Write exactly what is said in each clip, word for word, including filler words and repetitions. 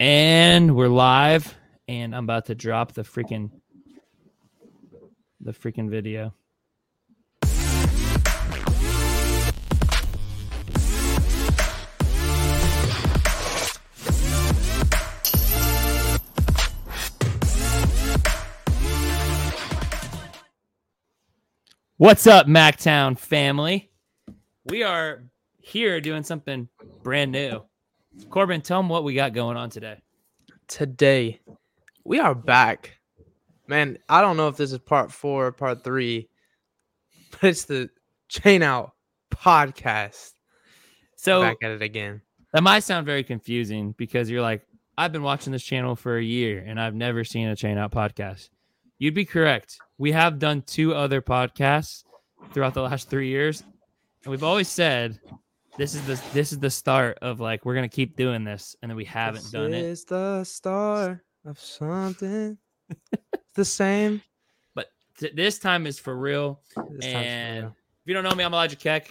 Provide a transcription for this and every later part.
And we're live, and I'm about to drop the freaking the freaking video. What's up, MacTown family? We are here doing something brand new. Corbin, tell them what we got going on today. Today, we are back. Man, I don't know if this is part four or part three, but it's the Chain Out podcast. So back at it again. That might sound very confusing because you're like, I've been watching this channel for a year and I've never seen a Chain Out podcast. You'd be correct. We have done two other podcasts throughout the last three years, and we've always said this is the this is the start of, like, we're gonna keep doing this, and then we haven't this done it. It's the start of something. The same, but t- this time is for real. This and for real. If you don't know me, I'm Elijah Keck.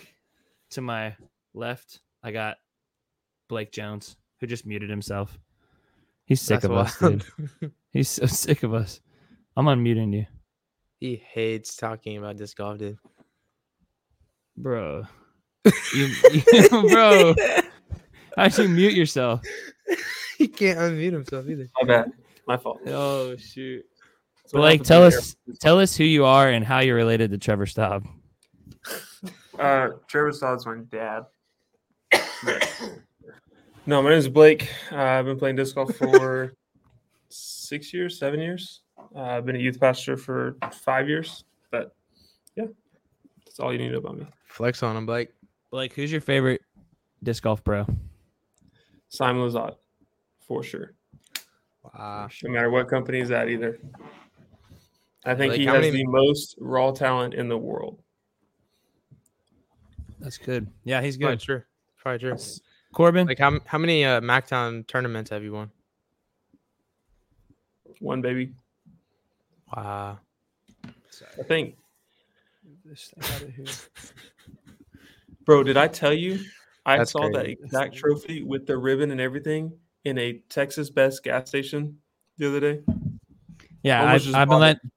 To my left, I got Blake Jones, who just muted himself. He's sick That's of us, dude. He's so sick of us. I'm unmuting you. He hates talking about disc golf, dude. Bro. You, you, bro. How'd you mute yourself? He can't unmute himself either. My bad. My fault. Oh, shoot. So Blake, tell us here. tell us who you are and how you're related to Trevor Staub. Uh, Trevor Staub's my dad. No, my name is Blake. Uh, I've been playing disc golf for six years, seven years. Uh, I've been a youth pastor for five years, but yeah, that's all you need to know about me. Flex on him, Blake. Blake, who's your favorite disc golf pro? Simon Lizotte, for sure. Wow. No matter what company he's at, either. I think Blake, he has many... the most raw talent in the world. That's good. Yeah, he's good. Probably true. Probably true. Corbin? Like, how, how many uh, MacTown tournaments have you won? One, baby. Wow. I think. Bro, did I tell you? I That's saw crazy. that exact trophy with the ribbon and everything in a Texas Best gas station the other day. Yeah, I've, I've been letting.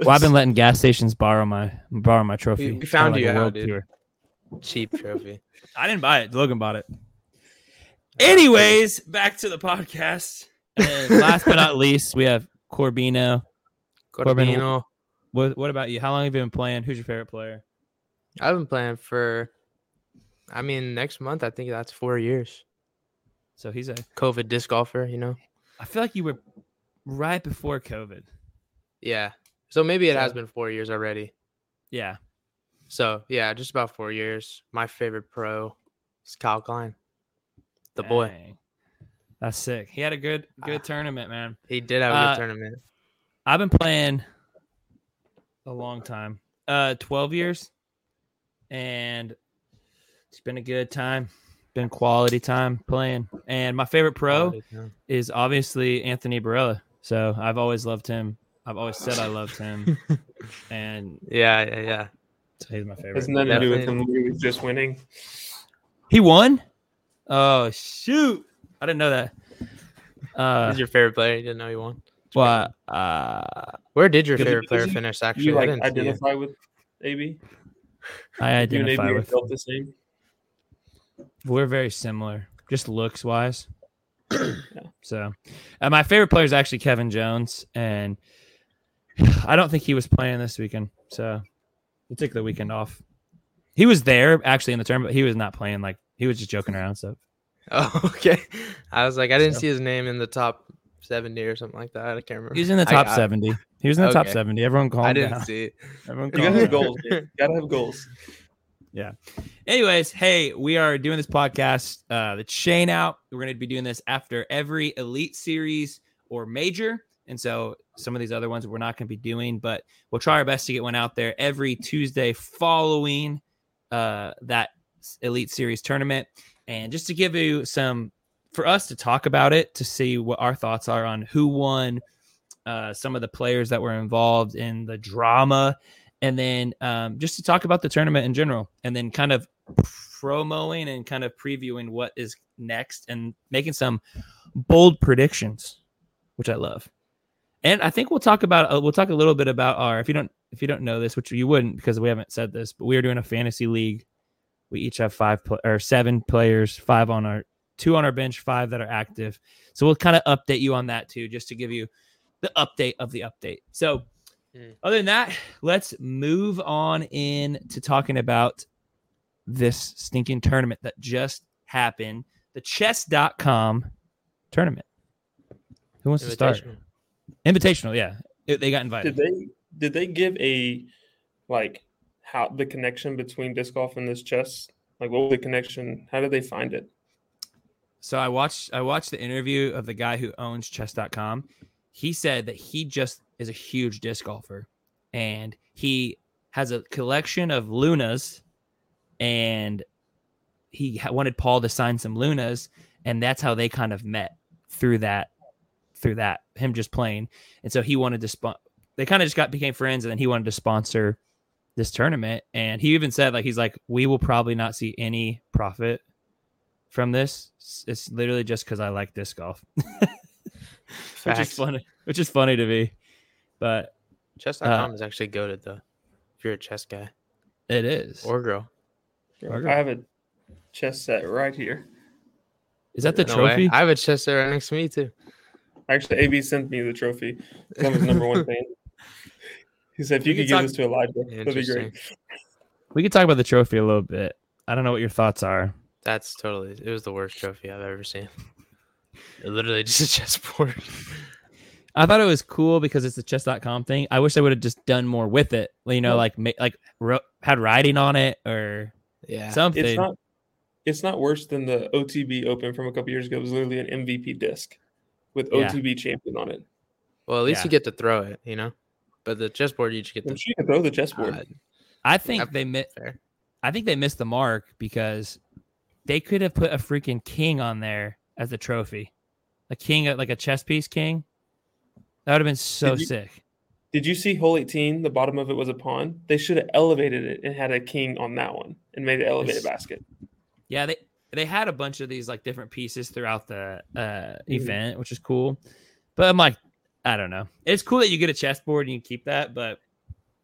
Well, I've been letting gas stations borrow my borrow my trophy. We found you out, dude. Cheap trophy. I didn't buy it. Logan bought it. Anyways, back to the podcast. And last but not least, we have Corbino. Corbin, what, what about you? How long have you been playing? Who's your favorite player? I've been playing for, I mean, next month, I think that's four years. So he's a COVID disc golfer, you know? I feel like you were right before COVID. Yeah. So maybe it so, has been four years already. Yeah. So, yeah, just about four years. My favorite pro is Kyle Klein, the Dang. boy. That's sick. He had a good good uh, tournament, man. He did have a good uh, tournament. I've been playing a long time, uh, twelve years, and it's been a good time, been quality time playing. And my favorite pro is obviously Anthony Barella. So I've always loved him. I've always said I loved him. And yeah, yeah, yeah. So he's my favorite. It's nothing to do with him. He was just winning. He won? Oh shoot! I didn't know that. Uh, He's your favorite player. You didn't know he won. Well, uh, where did your favorite player finish? Actually, you like I identify with A B. I identify A B with. Felt the same. We're very similar, just looks wise. Yeah. So, uh, my favorite player is actually Kevin Jones, and I don't think he was playing this weekend, so he took the weekend off. He was there actually in the tournament, but he was not playing. Like, he was just joking around. So, oh, okay. I was like, I didn't so. see his name in the top seventy or something like that. I can't remember. He's in the top I, I, seventy. He was in the okay. top seventy. Everyone called him. I didn't down. see it. Everyone called him. You gotta have goals. You gotta have goals. Yeah. Anyways, hey, we are doing this podcast, uh, the Chain Out. We're gonna be doing this after every Elite Series or Major, and so some of these other ones we're not gonna be doing, but we'll try our best to get one out there every Tuesday following uh, that Elite Series tournament, and just to give you some. For us to talk about it, to see what our thoughts are on who won, uh, some of the players that were involved in the drama, and then um, just to talk about the tournament in general, and then kind of promoting and kind of previewing what is next and making some bold predictions, which I love. And I think we'll talk about uh, we'll talk a little bit about our if you don't if you don't know this, which you wouldn't because we haven't said this, but we are doing a fantasy league. We each have five pl- or seven players, five on our two on our bench, five that are active. So we'll kind of update you on that too, just to give you the update of the update. So mm. other than that, let's move on in to talking about this stinking tournament that just happened, the chess dot com tournament. Who wants to start? Invitational, yeah. It, they got invited. Did they did they give a like how the connection between disc golf and this chess? Like what was the connection? How did they find it? So I watched I watched the interview of the guy who owns chess dot com. He said that he just is a huge disc golfer and he has a collection of Lunas and he wanted Paul to sign some Lunas and that's how they kind of met through that through that him just playing. And so he wanted to sp- they kind of just got became friends and then he wanted to sponsor this tournament. And he even said like he's like we will probably not see any profit from this. It's literally just because I like disc golf. Which is funny. Which is funny to me. But chess dot com uh, is actually goated though. If you're a chess guy. It is. Or girl. Or girl. I have a chess set right here. Is that the no trophy? Way. I have a chess set right next to me too. Actually, A B sent me the trophy. That was his number one fan. He said, if you we could give talk- this to Elijah, that'd be great. We could talk about the trophy a little bit. I don't know what your thoughts are. That's totally... It was the worst trophy I've ever seen. Literally just a chessboard. I thought it was cool because it's the chess dot com thing. I wish I would have just done more with it. You know, like like ro- had writing on it or yeah. something. It's not, it's not worse than the O T B Open from a couple years ago. It was literally an M V P disc with O T B yeah. champion on it. Well, at least yeah. you get to throw it, you know? But the chessboard, you just get to... You can throw the chessboard. Uh, I, think they mi- I think they missed the mark because... They could have put a freaking king on there as a trophy, a king, like a chess piece king. That would have been so did you, sick. Did you see hole eighteen? The bottom of it was a pawn. They should have elevated it and had a king on that one and made it elevated basket. Yeah, they they had a bunch of these like different pieces throughout the uh, mm-hmm. event, which is cool. But I'm like, I don't know. It's cool that you get a chessboard and you keep that, but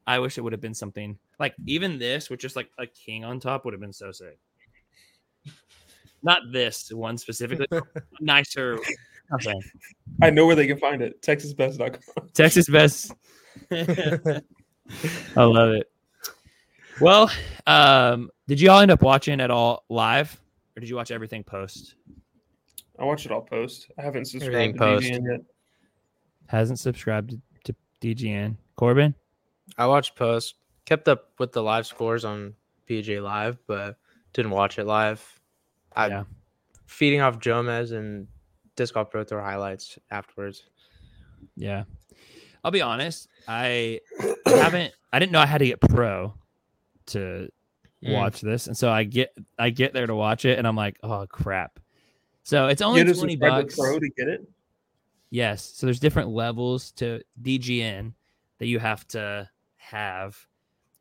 I wish it would have been something like even this with just like a king on top would have been so sick. Not this one specifically. Nicer. Okay. I know where they can find it. Texas Best dot com. Texas Best. I love it. Well, um, did you all end up watching at all live, or did you watch everything post? I watched it all post. I haven't subscribed everything to post. D G N yet. Hasn't subscribed to D G N. Corbin? I watched post. Kept up with the live scores on P G A Live, but didn't watch it live. I'm yeah. feeding off Jomez and Disc Golf Pro Tour highlights afterwards. Yeah. I'll be honest. I haven't, I didn't know I had to get pro to mm. watch this. And so I get, I get there to watch it and I'm like, oh crap. So it's only twenty bucks pro to get it. Yes. So there's different levels to D G N that you have to have.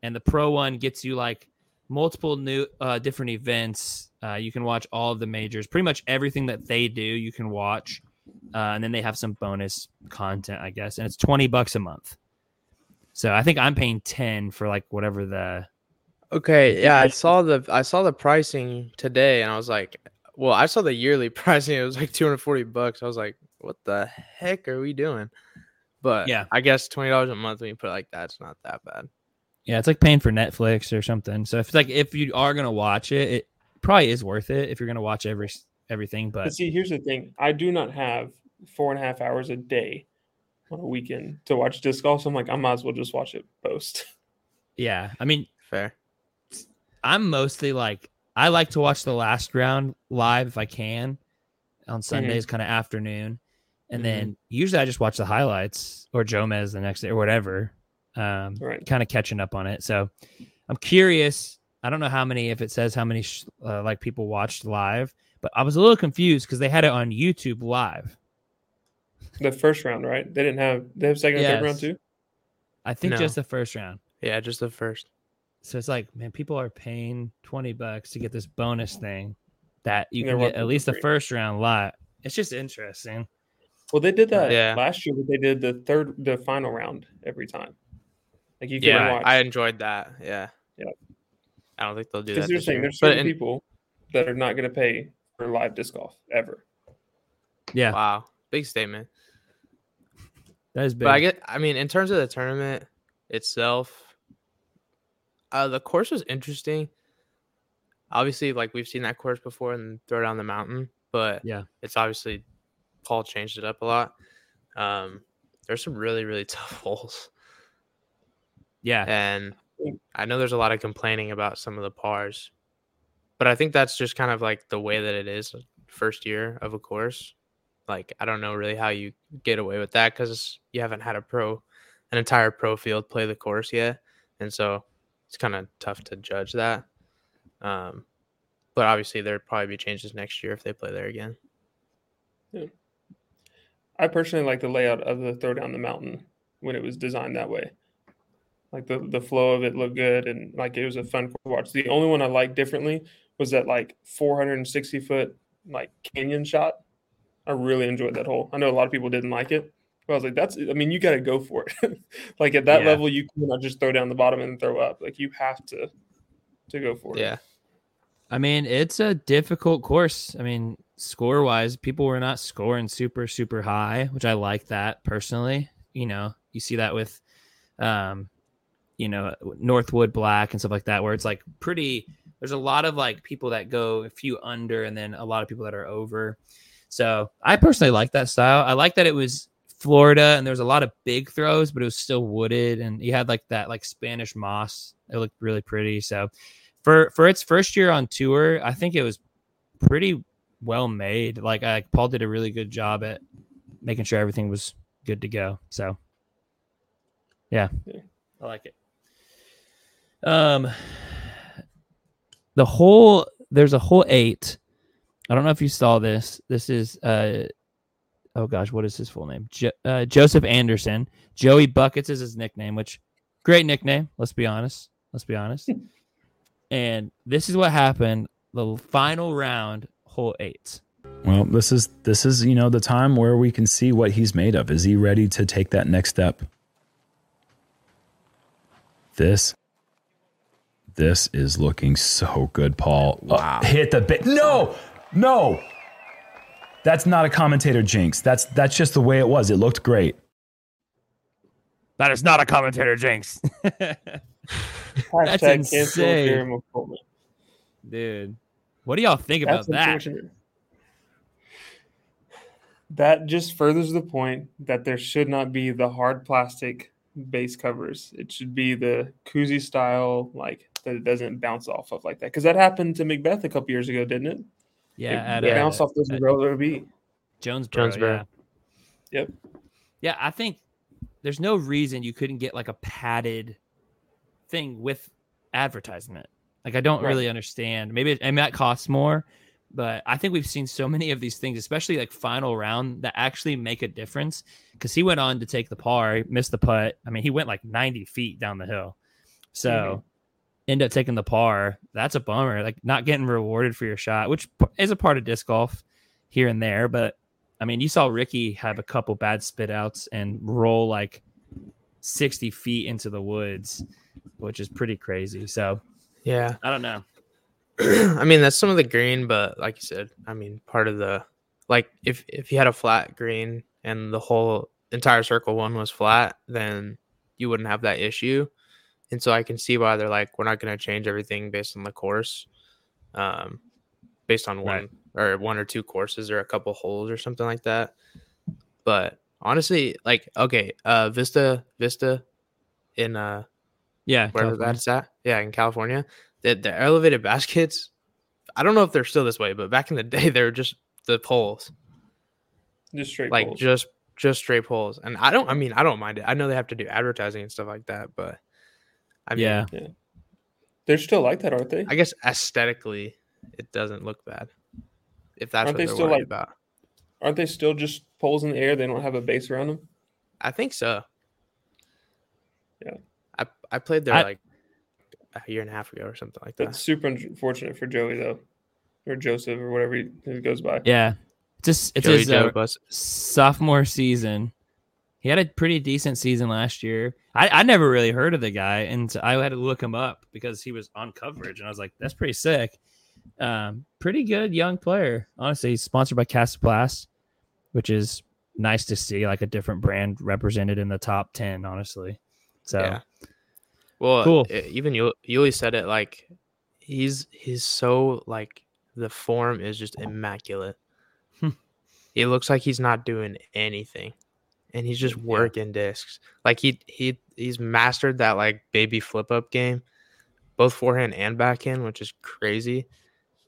And the pro one gets you like multiple new, uh, different events. Uh, you can watch all of the majors, pretty much everything that they do. You can watch, uh, and then they have some bonus content, I guess. And it's twenty bucks a month. So I think I'm paying ten for like whatever the. Okay, yeah, I saw the I saw the pricing today, and I was like, well, I saw the yearly pricing. It was like two hundred forty bucks. I was like, what the heck are we doing? But yeah, I guess twenty dollars a month when you put it like that's not that bad. Yeah, it's like paying for Netflix or something. So if like if you are gonna watch it. it Probably is worth it if you're going to watch every everything. But. but see, here's the thing: I do not have four and a half hours a day on a weekend to watch disc golf. So I'm like, I might as well just watch it post. Yeah, I mean, fair. I'm mostly like, I like to watch the last round live if I can on Sundays, mm-hmm. kind of afternoon, and mm-hmm. then usually I just watch the highlights or Jomez the next day or whatever. Um, right. Kind of catching up on it. So I'm curious. I don't know how many, if it says how many uh, like people watched live, but I was a little confused because they had it on YouTube live. The first round, right? They didn't have they have second yes. and third round too. I think no. just the first round. Yeah, just the first. So it's like, man, people are paying twenty bucks to get this bonus thing that you can get at least the first round live. it's just interesting. Well, they did that yeah. last year, but they did the third, the final round every time. Like you can yeah, watch. I enjoyed that. Yeah, yeah. I don't think they'll do that. This year. There's certain in- people that are not going to pay for live disc golf ever. Yeah. Wow. Big statement. That is big. But I get. I mean, in terms of the tournament itself, uh, the course was interesting. Obviously, like we've seen that course before and throw down the mountain, but yeah, it's obviously Paul changed it up a lot. Um, there's some really, really tough holes. Yeah, and I know there's a lot of complaining about some of the pars, but I think that's just kind of like the way that it is. First year of a course, like I don't know really how you get away with that because you haven't had a pro, an entire pro field play the course yet, and so it's kind of tough to judge that. Um, but obviously there'd probably be changes next year if they play there again. Yeah. I personally like the layout of the throw down the mountain when it was designed that way. Like the, the flow of it looked good and like it was a fun watch. The only one I liked differently was that like four hundred sixty foot like canyon shot. I really enjoyed that hole. I know a lot of people didn't like it, but I was like, that's, I mean, you got to go for it. Like at that yeah. level, you cannot just throw down the bottom and throw up. Like you have to, to go for it. Yeah. I mean, it's a difficult course. I mean, score wise, people were not scoring super, super high, which I like that personally. You know, you see that with, um, you know, Northwood Black and stuff like that, where it's like pretty, there's a lot of like people that go a few under and then a lot of people that are over. So I personally like that style. I like that it was Florida and there was a lot of big throws, but it was still wooded and you had like that, like Spanish moss. It looked really pretty. So for, for its first year on tour, I think it was pretty well made. Like I, Paul did a really good job at making sure everything was good to go. So yeah, I like it. Um, the whole, there's a whole eight. I don't know if you saw this. This is, uh, oh gosh, what is his full name? Jo- uh, Joseph Anderson. Joey Buckets is his nickname, which great nickname. Let's be honest. Let's be honest. And this is what happened. The final round, hole eight. Well, this is, this is, you know, the time where we can see what he's made of. Is he ready to take that next step? This. This is looking so good, Paul. Wow. Uh, hit the bit. No, no. That's not a commentator jinx. That's that's just the way it was. It looked great. That is not a commentator jinx. That's insane. Dude, what do y'all think about that? That just furthers the point that there should not be the hard plastic base covers. It should be the koozie style, like that it doesn't bounce off of like that, because that happened to McBeth a couple years ago, didn't it? Yeah, it, it a, bounced off those roller B. Jonesboro. Jonesboro. Yeah. Yep. Yeah, I think there's no reason you couldn't get like a padded thing with advertisement. Like I don't right. really understand. Maybe it, I mean, that costs more, but I think we've seen so many of these things, especially like final round, that actually make a difference. Because he went on to take the par, missed the putt. I mean, he went like ninety feet down the hill. So mm-hmm. end up taking the par. That's a bummer. Like not getting rewarded for your shot, which is a part of disc golf here and there. But I mean, you saw Ricky have a couple bad spit outs and roll like sixty feet into the woods, which is pretty crazy. So yeah, I don't know. I mean, that's some of the green, but like you said, I mean, part of the, like if, if you had a flat green and the whole entire circle one was flat, then you wouldn't have that issue. And so I can see why they're like, we're not going to change everything based on the course, um, based on one right. or one or two courses or a couple holes or something like that. But honestly, like, okay, uh, Vista, Vista in, uh, yeah, wherever California. That's at. Yeah. In California. The elevated baskets, I don't know if they're still this way, but back in the day, they were just the poles. Just straight like poles. just just straight poles. And I don't, I mean, I don't mind it. I know they have to do advertising and stuff like that, but I mean, yeah. yeah. They're still like that, aren't they? I guess aesthetically, it doesn't look bad. If that's aren't what they they're still worried like, about. Aren't they still just poles in the air? They don't have a base around them? I think so. Yeah. I, I played there I, like. a year and a half ago or something like that. That's super unfortunate for Joey though, or Joseph or whatever he, he goes by. Yeah, just it's his uh, sophomore season. He had a pretty decent season last year. I, I never really heard of the guy, and I had to look him up because he was on coverage, and I was like, that's pretty sick. Um, pretty good young player. Honestly, he's sponsored by Casaplast, which is nice to see, like a different brand represented in the top ten, honestly. So, yeah. Well, cool. Even Yuli said it, like, he's he's so, like, the form is just immaculate. It looks like he's not doing anything, and he's just working discs. Like, he he he's mastered that, like, baby flip-up game, both forehand and backhand, which is crazy.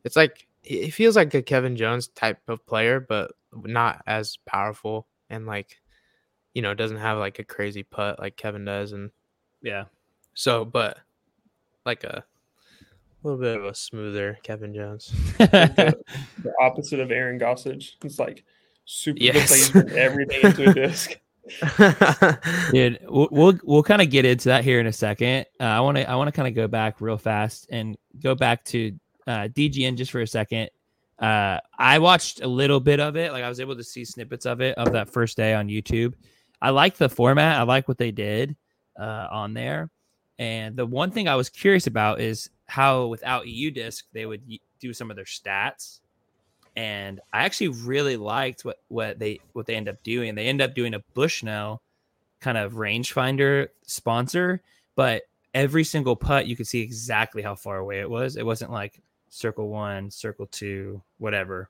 It's like, he feels like a Kevin Jones type of player, but not as powerful and, like, you know, doesn't have, like, a crazy putt like Kevin does. And yeah. So, but, like, a little bit of a smoother Kevin Jones. the, the opposite of Aaron Gossage. He's, like, super yes. good. He's putting everything into a disc. Dude, we'll we'll, we'll kind of get into that here in a second. Uh, I want to I want to kind of go back real fast and go back to uh, D G N just for a second. Uh, I watched a little bit of it. Like, I was able to see snippets of it of that first day on YouTube. I like the format. I like what they did uh, on there. And the one thing I was curious about is how without E U disc they would do some of their stats. And I actually really liked what, what they what they end up doing. They end up doing a Bushnell kind of rangefinder sponsor, but every single putt you could see exactly how far away it was. It wasn't like circle one, circle two, whatever.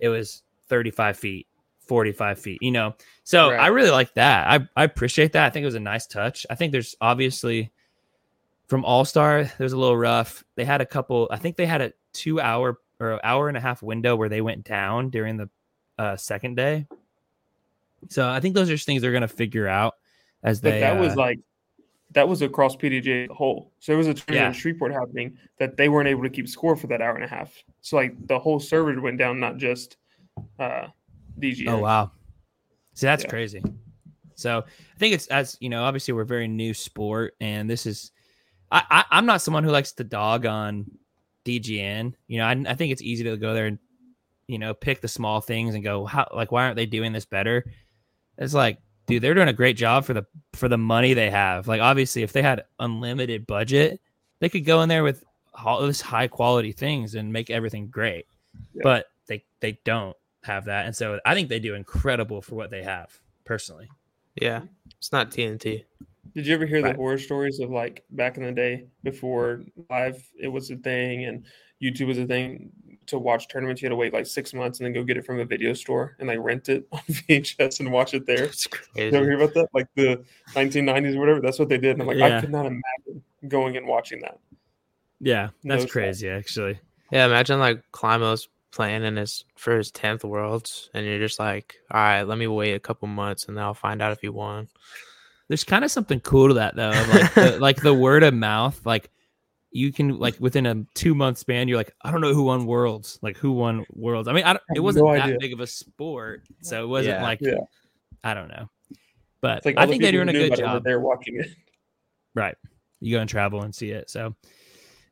It was thirty-five feet, forty-five feet, you know. So right. I really like that. I, I appreciate that. I think it was a nice touch. I think there's obviously from All-Star, there's a little rough. They had a couple, I think they had a two-hour or an hour and a half window where they went down during the uh, second day. So I think those are just things they're going to figure out as they. But that uh, was like, that was across P D J as a whole. So there was a tournament yeah. in Shreveport happening that they weren't able to keep score for that hour and a half. So like the whole server went down, not just uh, D G N. Oh, wow. See, that's yeah. crazy. So I think it's, as you know, obviously we're a very new sport, and this is, I, I I'm not someone who likes to dog on D G N. You know, I, I think it's easy to go there and, you know, pick the small things and go, how, like, why aren't they doing this better? It's like, dude, they're doing a great job for the for the money they have. Like, obviously, if they had unlimited budget, they could go in there with all this high quality things and make everything great. Yeah. But they they don't have that, and so I think they do incredible for what they have. Personally, yeah, it's not T N T. Did you ever hear right. the horror stories of, like, back in the day before live it was a thing and YouTube was a thing? To watch tournaments, you had to wait like six months and then go get it from a video store and like rent it on V H S and watch it there. It's crazy. You ever hear about that? Like the nineteen nineties or whatever. That's what they did. And I'm like, yeah. I could not imagine going and watching that. Yeah, that's no crazy stuff. Actually. Yeah, imagine like Climo's playing in his for his tenth Worlds, and you're just like, all right, let me wait a couple months and then I'll find out if he won. There's kind of something cool to that, though. Like the, like the word of mouth, like you can, like within a two month span, you're like, I don't know who won Worlds, like who won Worlds. I mean, I don't, it wasn't no that idea. Big of a sport, so it wasn't yeah, like, yeah. I don't know. But like I think they're doing a good job. They're watching it, right? You go and travel and see it. So,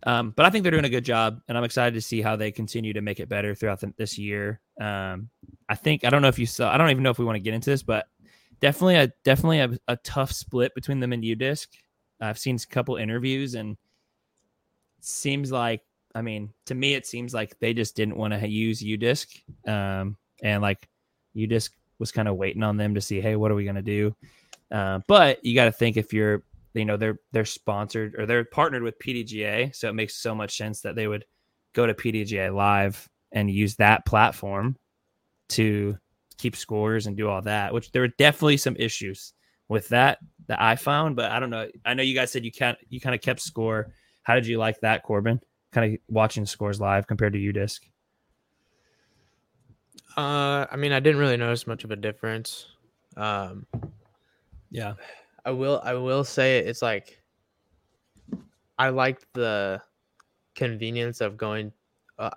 um, but I think they're doing a good job, and I'm excited to see how they continue to make it better throughout the, this year. Um, I think I don't know if you saw. I don't even know if we want to get into this, but. Definitely a definitely a, a tough split between them and U disc. I've seen a couple interviews, and it seems like, I mean, to me, it seems like they just didn't want to use U disc. Um, and like U disc was kind of waiting on them to see, hey, what are we going to do? Uh, but you got to think if you're, you know, they're they're sponsored or they're partnered with P D G A, so it makes so much sense that they would go to P D G A Live and use that platform to keep scores and do all that, which there were definitely some issues with that that I found, but I don't know. I know you guys said you can't, you kind of kept score. How did you like that, Corbin? Kind of watching scores live compared to U disc? Uh, I mean, I didn't really notice much of a difference. Um, yeah, I will. I will say it's like, I liked the convenience of going. Uh,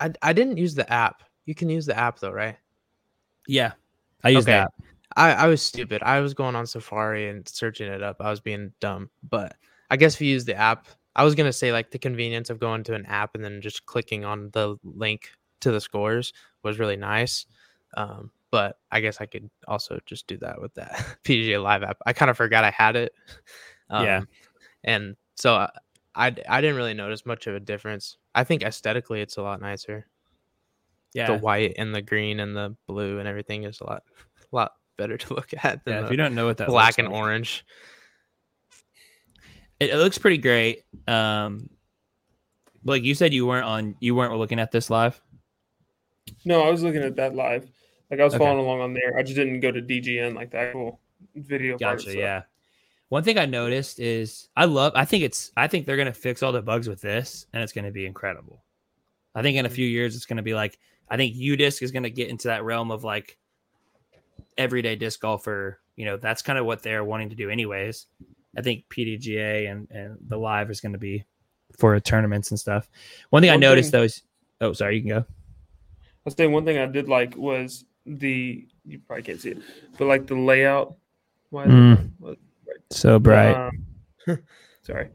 I, I didn't use the app. You can use the app though, right? Yeah, I used okay. that. I, I was stupid. I was going on Safari and searching it up. I was being dumb. But I guess if you use the app, I was going to say like the convenience of going to an app and then just clicking on the link to the scores was really nice. Um, but I guess I could also just do that with that P G A Live app. I kind of forgot I had it. Um, yeah. And so I, I, I didn't really notice much of a difference. I think aesthetically it's a lot nicer. Yeah. The white and the green and the blue and everything is a lot, a lot better to look at than yeah, if you don't know what that black and like. Orange. It, it looks pretty great. Um, Blake, you said you weren't on, you weren't looking at this live. No, I was looking at that live. Like I was okay. following along on there. I just didn't go to D G N like the actual video. Gotcha. Part, so. Yeah. One thing I noticed is I love, I think it's, I think they're going to fix all the bugs with this and it's going to be incredible. I think in a few years, it's going to be like, I think U Disc is going to get into that realm of like everyday disc golfer. You know, that's kind of what they're wanting to do anyways. I think P D G A and, and the live is going to be for tournaments and stuff. One thing one I noticed thing, though is, oh, sorry, you can go. I'll say one thing I did like was the, you probably can't see it, but like the layout. Why mm. was bright. So bright. Um, sorry.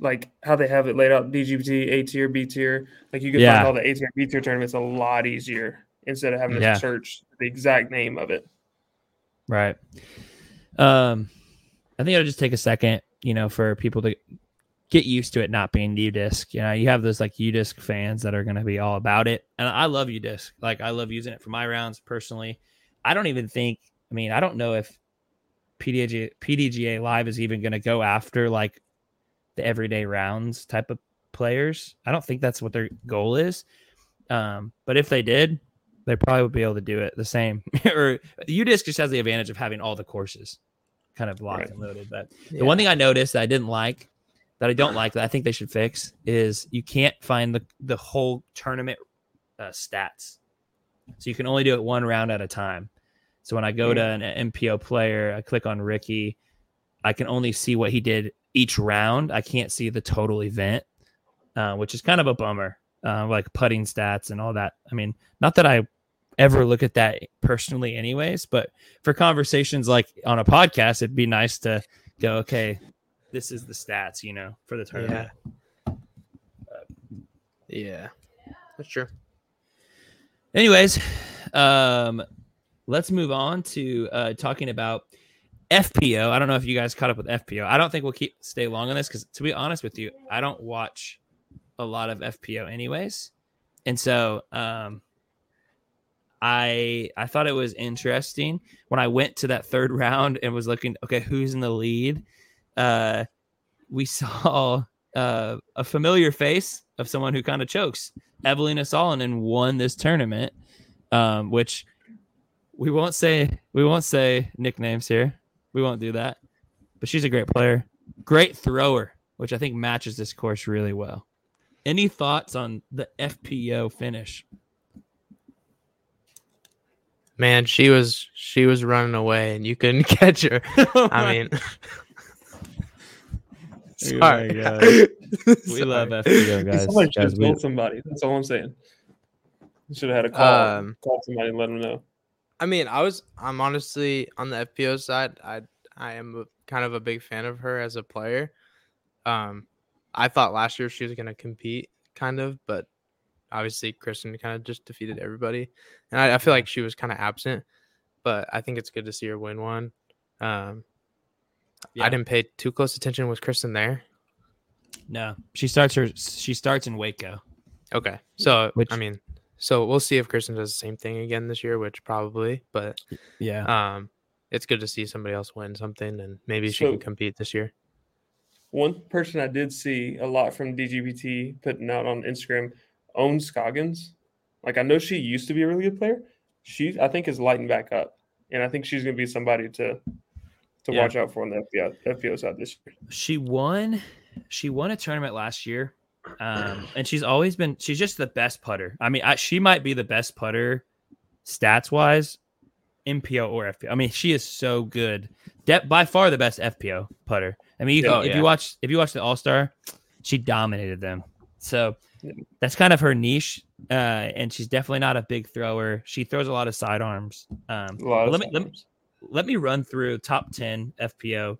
Like how they have it laid out, D G P T, A tier, B tier. Like you can yeah. find all the A tier, B tier tournaments a lot easier instead of having to yeah. search the exact name of it. Right. Um, I think it'll just take a second, you know, for people to get used to it not being U Disc. You know, you have those like U Disc fans that are going to be all about it. And I love U Disc. Like I love using it for my rounds personally. I don't even think, I mean, I don't know if P D G A, P D G A Live is even going to go after like the everyday rounds type of players. I don't think that's what their goal is. Um, but if they did, they probably would be able to do it the same. Or U Disc just has the advantage of having all the courses kind of locked right. and loaded. But yeah. the one thing I noticed that I didn't like, that I don't like, that I think they should fix, is you can't find the, the whole tournament uh, stats. So you can only do it one round at a time. So when I go yeah. to an, an M P O player, I click on Ricky, I can only see what he did each round. I can't see the total event, uh, which is kind of a bummer, uh, like putting stats and all that. I mean, not that I ever look at that personally anyways, but for conversations like on a podcast, it'd be nice to go, okay, this is the stats, you know, for the tournament. Yeah, uh, yeah. That's true. Anyways, um, let's move on to uh, talking about F P O. I don't know if you guys caught up with F P O. I don't think we'll keep stay long on this because, to be honest with you, I don't watch a lot of F P O anyways. And so um, I I thought it was interesting when I went to that third round and was looking, okay, who's in the lead? Uh, we saw uh, a familiar face of someone who kind of chokes. Evelina Salonen won this tournament, um, which we won't say we won't say nicknames here. We won't do that, but she's a great player, great thrower, which I think matches this course really well. Any thoughts on the F P O finish? Man, she was she was running away, and you couldn't catch her. Oh I mean, sorry, oh we sorry. love F P O guys. Somebody should have told somebody. That's all I'm saying. You should have had a call, um, call somebody, and let them know. I mean, I was, I'm honestly on the F P O side. I, I am kind of a big fan of her as a player. Um, I thought last year she was going to compete kind of, but obviously Kristen kind of just defeated everybody. And I, I feel like she was kind of absent, but I think it's good to see her win one. Um, yeah. I didn't pay too close attention. Was Kristen there? No, she starts her, she starts in Waco. Okay. So, Which- I mean, So we'll see if Kristen does the same thing again this year, which probably, but yeah, um, it's good to see somebody else win something and maybe she so, can compete this year. One person I did see a lot from D G B T putting out on Instagram, Own Scoggins. Like I know she used to be a really good player. She, I think, is lighting back up, and I think she's going to be somebody to to yeah. watch out for on the F P O side this year. She won. She won a tournament last year. Um, and she's always been, she's just the best putter. I mean, I, she might be the best putter stats wise, M P O or F P O. I mean, she is so good. De- by far the best F P O putter. I mean, you, oh, if yeah. you watch, if you watch the All-Star, she dominated them. So that's kind of her niche. Uh, and she's definitely not a big thrower. She throws a lot of sidearms. Um, lot of let, me, let me, let me run through top ten F P O,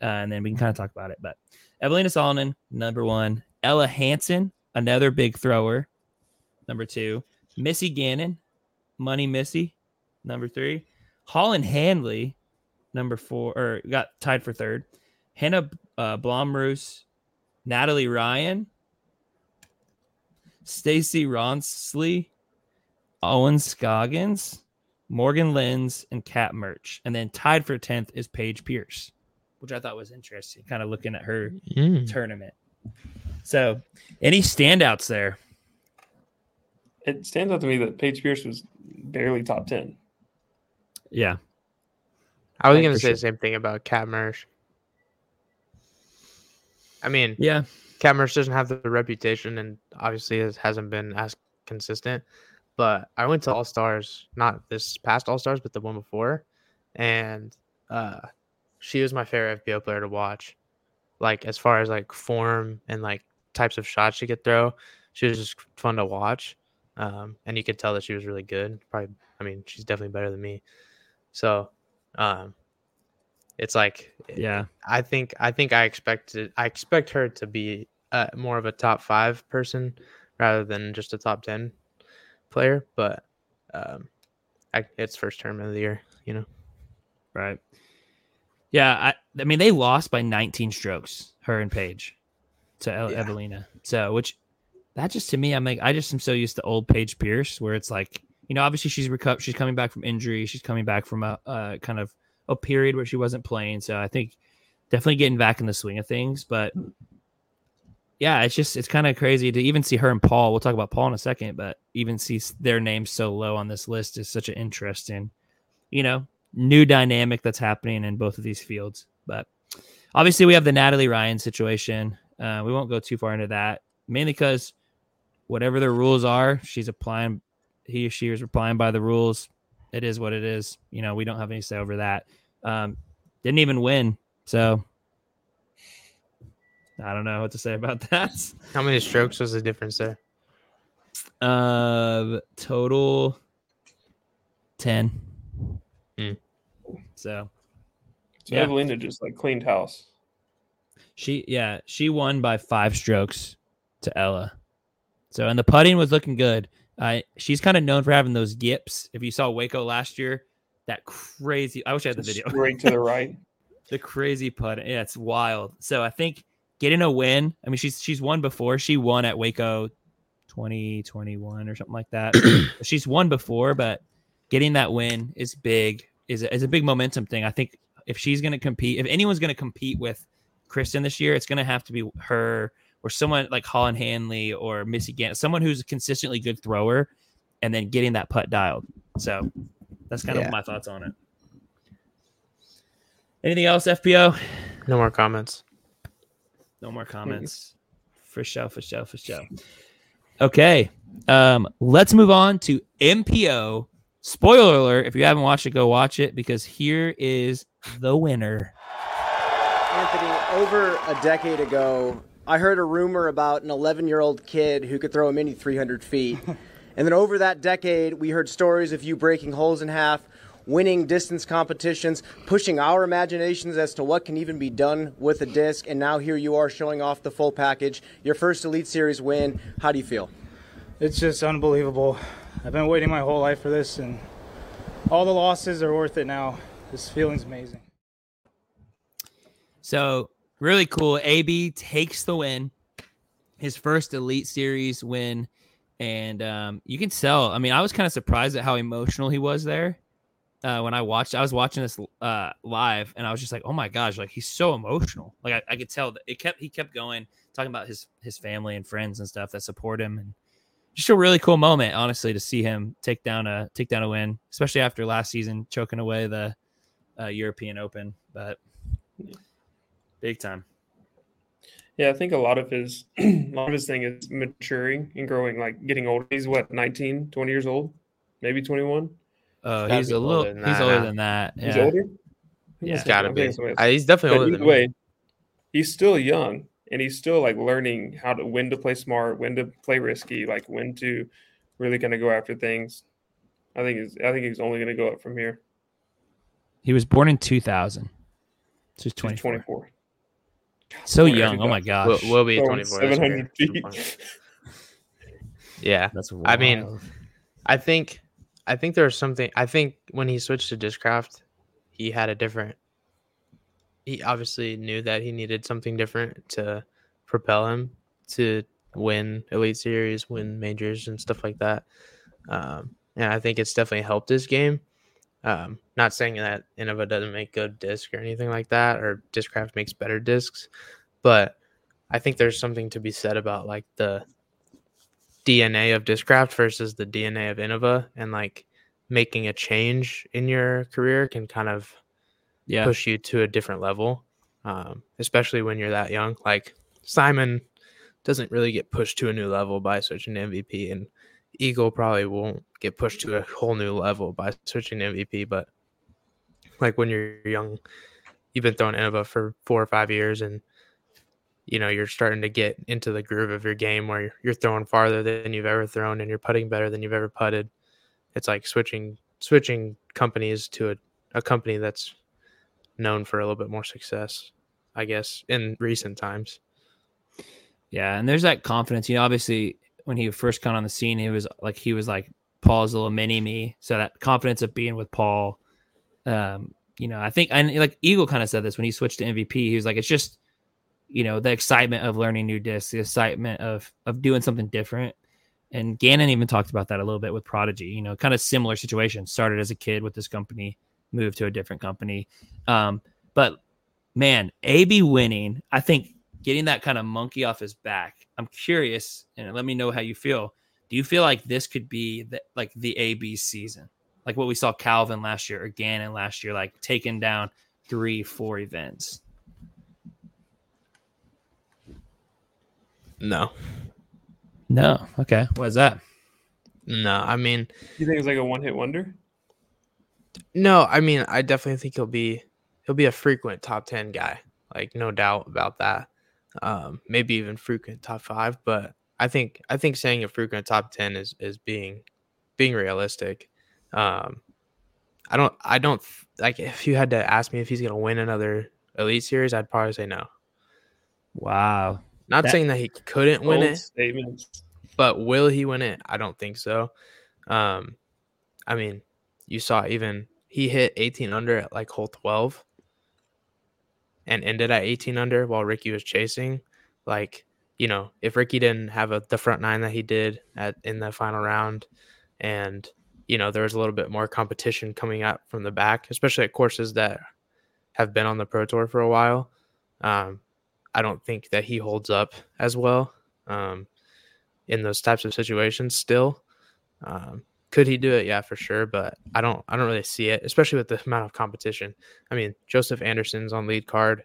uh, and then we can kind of talk about it, but Evelina Salonen, number one. Ella Hansen, another big thrower, number two. Missy Gannon, Money Missy, number three. Holland Handley, number four, or got tied for third. Hannah uh, Blomroos, Natalie Ryan, Stacy Ronsley, Owen Scoggins, Morgan Lenz, and Kat Mertsch. And then tied for tenth is Paige Pierce, which I thought was interesting, kind of looking at her mm. tournament. So any standouts there? It stands out to me that Paige Pierce was barely top ten. Yeah. I was going to say sure. the same thing about Kat Mertsch. I mean, yeah, Kat Mertsch doesn't have the reputation and obviously it hasn't been as consistent. But I went to All-Stars, not this past All-Stars, but the one before. And uh, she was my favorite F B O player to watch. Like, as far as, like, form and, like, types of shots she could throw, she was just fun to watch. Um, and you could tell that she was really good. Probably, I mean, she's definitely better than me. So, um, it's like, yeah, I think, I think I expected, I expect her to be uh, more of a top five person rather than just a top ten player. But, um, I, it's first term of the year, you know? Right. Yeah. I, I mean, they lost by nineteen strokes, her and Paige to El- yeah. Evelina. So, which, that just to me, I'm like, I just am so used to old Paige Pierce, where it's like, you know, obviously she's reco- she's coming back from injury, she's coming back from a, a kind of a period where she wasn't playing. So I think definitely getting back in the swing of things. But yeah, it's just it's kind of crazy to even see her and Paul. We'll talk about Paul in a second, but even see their names so low on this list is such an interesting, you know, new dynamic that's happening in both of these fields. But obviously we have the Natalie Ryan situation. Uh, we won't go too far into that, mainly because whatever the rules are, she's applying, he or she is applying by the rules. It is what it is. You know, we don't have any say over that. Um, didn't even win. So I don't know what to say about that. How many strokes was the difference there? Uh, total ten. Mm. So, so yeah. Evelina just like cleaned house. She, yeah, she won by five strokes to Ella. So, and the putting was looking good. Uh, she's kind of known for having those yips. If you saw Waco last year, that crazy, I wish I had the video. Straight to the right. The crazy putt. Yeah, it's wild. So I think getting a win, I mean, she's she's won before. She won at Waco twenty twenty-one or something like that. She's won before, but getting that win is big, is a, is a big momentum thing. I think if she's going to compete, if anyone's going to compete with Kristen this year, it's going to have to be her, or someone like Holland Handley or Missy Gannon, someone who's a consistently good thrower, and then getting that putt dialed. So that's kind yeah. of my thoughts on it. Anything else, F P O? No more comments. No more comments. For show, for show, for show. Okay. Um, let's move on to M P O. Spoiler alert, if you haven't watched it, go watch it, because here is the winner. Anthony, over a decade ago, I heard a rumor about an eleven-year-old kid who could throw a mini three hundred feet. And then over that decade, we heard stories of you breaking holes in half, winning distance competitions, pushing our imaginations as to what can even be done with a disc. And now here you are showing off the full package, your first Elite Series win. How do you feel? It's just unbelievable. I've been waiting my whole life for this, and all the losses are worth it now. This feeling's amazing. So... really cool. A B takes the win, his first Elite Series win, and um, you can tell. I mean, I was kind of surprised at how emotional he was there uh, when I watched. I was watching this uh, live, and I was just like, "Oh my gosh!" Like he's so emotional. Like I, I could tell that it kept. He kept going, talking about his his family and friends and stuff that support him, and just a really cool moment, honestly, to see him take down a take down a win, especially after last season choking away the uh, European Open, but. Big time. Yeah, I think a lot of his a lot of his thing is maturing and growing, like getting older. He's what, nineteen, twenty years old? Maybe twenty-one? Uh, he's a little older he's older than that. Yeah. He's older? Yeah. He's got to be. I, he's definitely but older than way, me. He's still young, and he's still like learning how to when to play smart, when to play risky, like when to really kind of go after things. I think he's I think he's only going to go up from here. He was born in two thousand. So he's twenty-four. He's twenty-four. So young. Oh, my gosh. We'll, we'll be at twenty-four. seven hundred feet. Yeah. That's wild. I mean, I think I think there was something. I think when he switched to Discraft, he had a different. He obviously knew that he needed something different to propel him to win Elite Series, win majors, and stuff like that. Um, and I think it's definitely helped his game. Um, not saying that Innova doesn't make good disc or anything like that, or Discraft makes better discs, but I think there's something to be said about like the D N A of Discraft versus the D N A of Innova, and like making a change in your career can kind of yeah. push you to a different level, um, especially when you're that young. Like Simon doesn't really get pushed to a new level by switching to M V P, and Eagle probably won't get pushed to a whole new level by switching to M V P. But like when you're young, you've been throwing Innova for four or five years, and you know, you're starting to get into the groove of your game where you're throwing farther than you've ever thrown and you're putting better than you've ever putted. It's like switching switching companies to a, a company that's known for a little bit more success, I guess, in recent times. Yeah, and there's that confidence. You know, obviously when he first came on the scene, he was like he was like Paul's little mini me. So that confidence of being with Paul, um, you know, I think, and like Eagle kind of said this when he switched to M V P, he was like, it's just, you know, the excitement of learning new discs, the excitement of of doing something different. And Gannon even talked about that a little bit with Prodigy, you know, kind of similar situation. Started as a kid with this company, moved to a different company. Um, but man, A B winning, I think getting that kind of monkey off his back. I'm curious, and let me know how you feel. Do you feel like this could be the, like the A B season? Like what we saw Calvin last year or Gannon last year, like taking down three, four events. No. No. Okay. What is that? No, I mean... You think it's like a one-hit wonder? No, I mean, I definitely think he'll be he'll be a frequent top ten guy. Like, no doubt about that. Um, maybe even frequent top five, but I think I think saying a frequent top ten is, is being being realistic. Um, I don't... I don't like, if you had to ask me if he's going to win another Elite Series, I'd probably say no. Wow. Not that, saying that he couldn't win it, statement. But will he win it? I don't think so. Um, I mean, you saw even he hit eighteen under at like hole twelve and ended at eighteen under while Ricky was chasing. Like, you know, if Ricky didn't have a, the front nine that he did at in the final round, and, you know, there was a little bit more competition coming up from the back, especially at courses that have been on the Pro Tour for a while. Um, I don't think that he holds up as well um, in those types of situations still. Um, could he do it? Yeah, for sure. But I don't I don't really see it, especially with the amount of competition. I mean, Joseph Anderson's on lead card,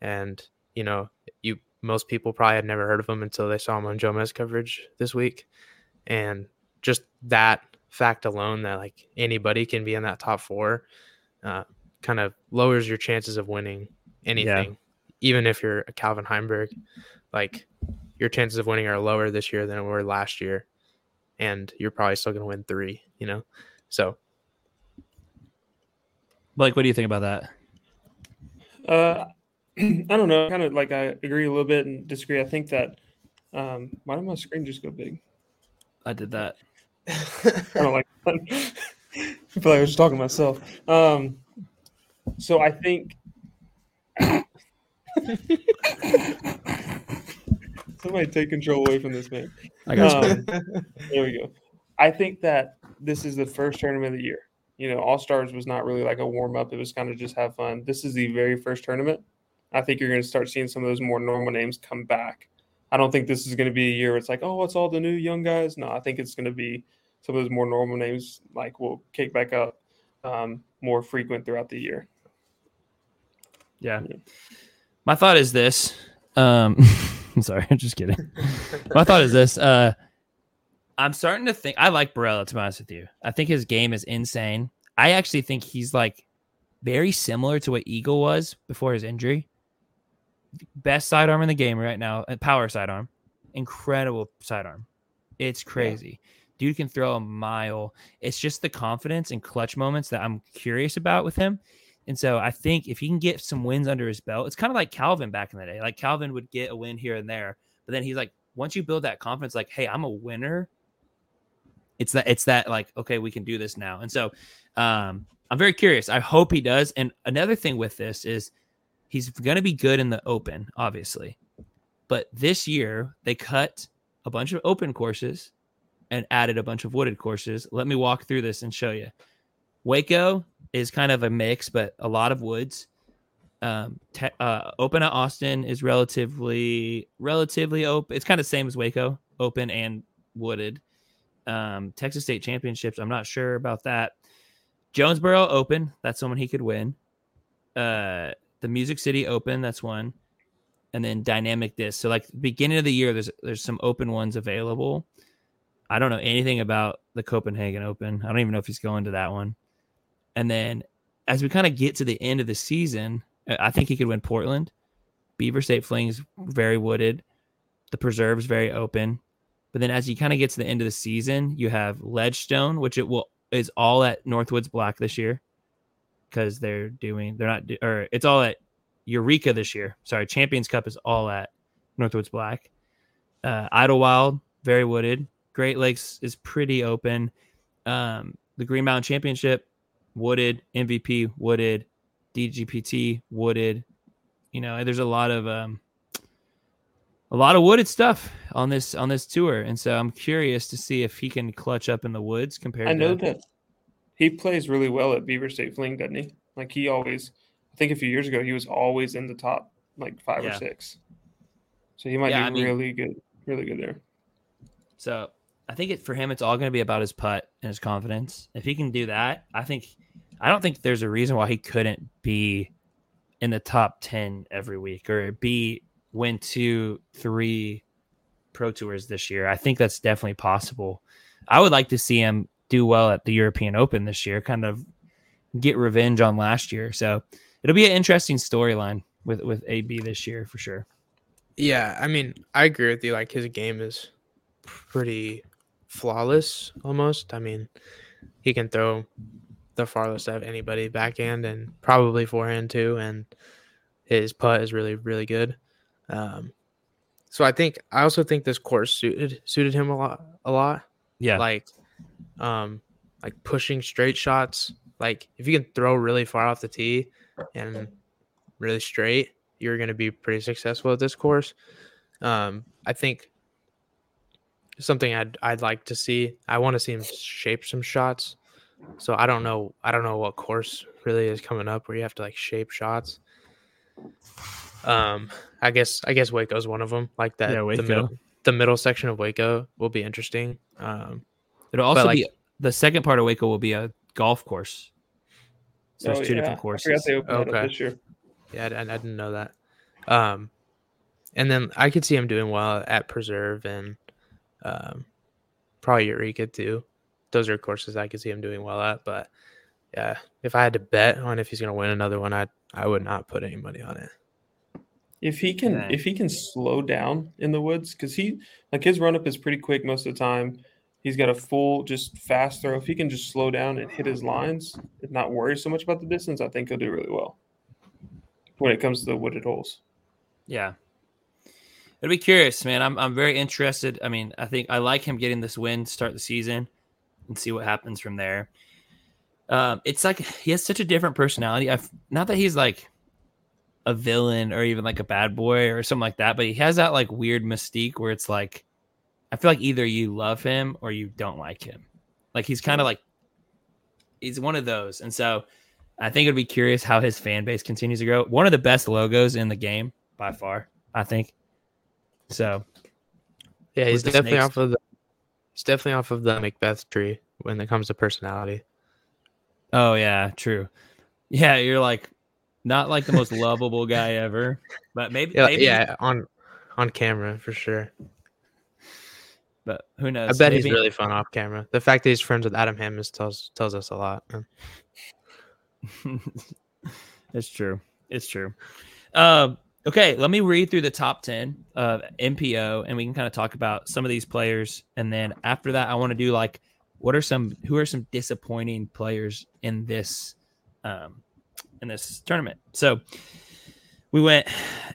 and, you know, you most people probably had never heard of him until they saw him on Jomez coverage this week. And just that fact alone that, like, anybody can be in that top four uh, kind of lowers your chances of winning anything. Yeah. Even if you're a Calvin Heimburg, like your chances of winning are lower this year than were last year, and you're probably still going to win three, you know? So, Blake, what do you think about that? Uh, I don't know. Kind of like I agree a little bit and disagree. I think that, um, why did my screen just go big? I did that. I don't like that. I feel like I was just talking to myself. Um, so I think, somebody take control away from this man. I got um, there we go. I think that this is the first tournament of the year. You know, All Stars was not really like a warm up. It was kind of just have fun. This is the very first tournament. I think you're going to start seeing some of those more normal names come back. I don't think this is going to be a year where it's like, oh, it's all the new young guys. No, I think it's going to be some of those more normal names like will kick back up um, more frequent throughout the year. Yeah. yeah. My thought is this. Um, I'm sorry, I'm just kidding. My thought is this. Uh, I'm starting to think I like Barella, to be honest with you. I think his game is insane. I actually think he's like very similar to what Eagle was before his injury. Best sidearm in the game right now. Power sidearm. Incredible sidearm. It's crazy. Yeah. Dude can throw a mile. It's just the confidence and clutch moments that I'm curious about with him. And so I think if he can get some wins under his belt, it's kind of like Calvin back in the day. Like Calvin would get a win here and there, but then he's like, once you build that confidence, like, hey, I'm a winner. it's that it's that like, okay, we can do this now. And so um, I'm very curious. I hope he does. And another thing with this is he's going to be good in the open, obviously. But this year they cut a bunch of open courses and added a bunch of wooded courses. Let me walk through this and show you. Waco is kind of a mix, but a lot of woods. Um, te- uh, open at Austin is relatively, relatively open. It's kind of the same as Waco, open and wooded. Um, Texas State Championships, I'm not sure about that. Jonesboro Open, that's someone he could win. Uh, the Music City Open, that's one. And then Dynamic Disc. So, like, beginning of the year, there's there's some open ones available. I don't know anything about the Copenhagen Open. I don't even know if he's going to that one. And then as we kind of get to the end of the season, I think he could win Portland. Beaver State Flings, very wooded. The Preserve's very open. But then as you kind of get to the end of the season, you have Ledgestone, which it will is all at Northwood's Black this year because they're doing, they're not, do, or it's all at Eureka this year. Sorry, Champions Cup is all at Northwood's Black. Uh, Idlewild, very wooded. Great Lakes is pretty open. Um, the Green Mountain Championship, wooded. M V P, wooded. D G P T, wooded. You know, there's a lot of um, a lot of wooded stuff on this on this tour, and so I'm curious to see if he can clutch up in the woods. Compared, I know to... that he plays really well at Beaver State Fling, doesn't he? Like he always, I think a few years ago he was always in the top like five yeah. or six. So he might yeah, be I really mean... good, really good there. So. I think it, for him, it's all going to be about his putt and his confidence. If he can do that, I think I don't think there's a reason why he couldn't be in the top ten every week or be win two, three pro tours this year. I think that's definitely possible. I would like to see him do well at the European Open this year, kind of get revenge on last year. So it'll be an interesting storyline with, with A B this year for sure. Yeah, I mean, I agree with you. Like his game is pretty flawless almost. I mean, he can throw the farthest out of anybody, backhand and probably forehand too, and his putt is really, really good. Um, so I think I also think this course suited suited him a lot a lot. Yeah. Like um like pushing straight shots. Like if you can throw really far off the tee and really straight, you're gonna be pretty successful at this course. Um I think something I'd I'd like to see. I want to see him shape some shots. So I don't know. I don't know what course really is coming up where you have to like shape shots. Um, I guess I guess Waco's one of them. Like that, yeah, Waco. the middle the middle section of Waco will be interesting. Um, it'll also like, be the second part of Waco will be a golf course. So oh, there's two yeah. different courses. I forgot they opened okay. it up this year. Yeah, I, I didn't know that. Um, and then I could see him doing well at Preserve and. Um, probably Eureka too. Those are courses I could see him doing well at, but yeah, if I had to bet on if he's going to win another one, I I would not put any money on it. If he can, if he can slow down in the woods, because he like his run up is pretty quick most of the time. He's got a full, just fast throw. If he can just slow down and hit his lines, and not worry so much about the distance, I think he'll do really well when it comes to the wooded holes. Yeah. I'd be curious, man. I'm I'm very interested. I mean, I think I like him getting this win to start the season and see what happens from there. Um, it's like he has such a different personality. I've, not that he's like a villain or even like a bad boy or something like that, but he has that like weird mystique where it's like I feel like either you love him or you don't like him. Like he's kind of like he's one of those. And so I think it'd be curious how his fan base continues to grow. One of the best logos in the game by far, I think. So, yeah, he's definitely snakes. off of the. He's definitely off of the McBeth tree when it comes to personality. Oh yeah, true. Yeah, you're like not like the most lovable guy ever, but maybe yeah, maybe yeah on on camera for sure. But who knows? I bet maybe. He's really fun off camera. The fact that he's friends with Adam Hammonds tells tells us a lot. It's true. It's true. Um. Okay, let me read through the top ten of M P O, and we can kind of talk about some of these players. And then after that, I want to do like, what are some, who are some disappointing players in this, um, in this tournament? So we went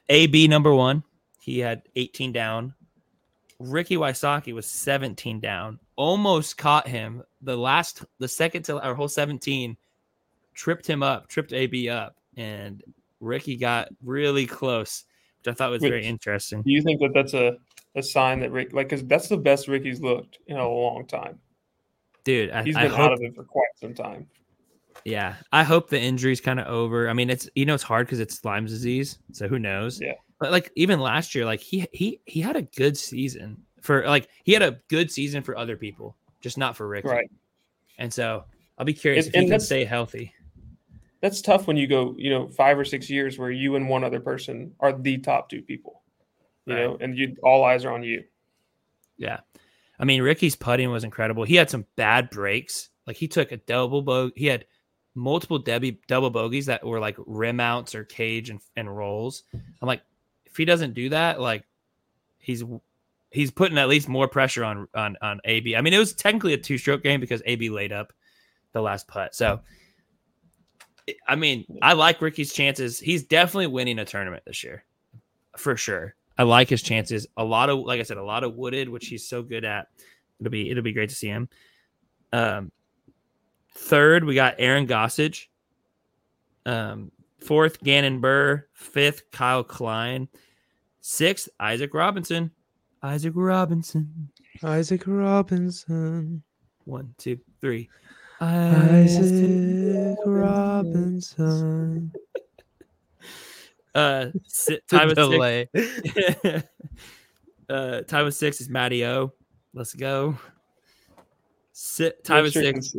A B number one. He had eighteen down. Ricky Wysocki was seventeen down, almost caught him. The last, the second to our hole seventeen, tripped him up, tripped A B up, and Ricky got really close, which I thought was which, very interesting. Do you think that that's a, a sign that Rick, like, because that's the best Ricky's looked in a long time? Dude, I, he's been I hope, out of it for quite some time. Yeah, I hope the injury's kind of over. I mean, it's you know it's hard because it's Lyme's disease, so who knows? Yeah. But like even last year, like he he he had a good season for like he had a good season for other people, just not for Ricky. Right. And so I'll be curious and, if he can stay healthy. That's tough when you go, you know, five or six years where you and one other person are the top two people, you right. know, and you all eyes are on you. Yeah. I mean, Ricky's putting was incredible. He had some bad breaks. Like he took a double bogey. He had multiple Debbie double bogeys that were like rim outs or cage and, and rolls. I'm like, if he doesn't do that, like he's he's putting at least more pressure on on on A B. I mean, it was technically a two stroke game because A B laid up the last putt. So, I mean, I like Ricky's chances. He's definitely winning a tournament this year, for sure. I like his chances. A lot of, like I said, a lot of wooded, which he's so good at. It'll be it'll be great to see him. Um, third, we got Aaron Gossage. Um, fourth, Gannon Buhr. Fifth, Kyle Klein. Sixth, Isaac Robinson. Isaac Robinson. Isaac Robinson. One, two, three. Isaac, Isaac Robinson. Robinson. Uh, sit, time of delay. Six. uh, time of six is Matty O. Let's go. Sit, time Make of sure six.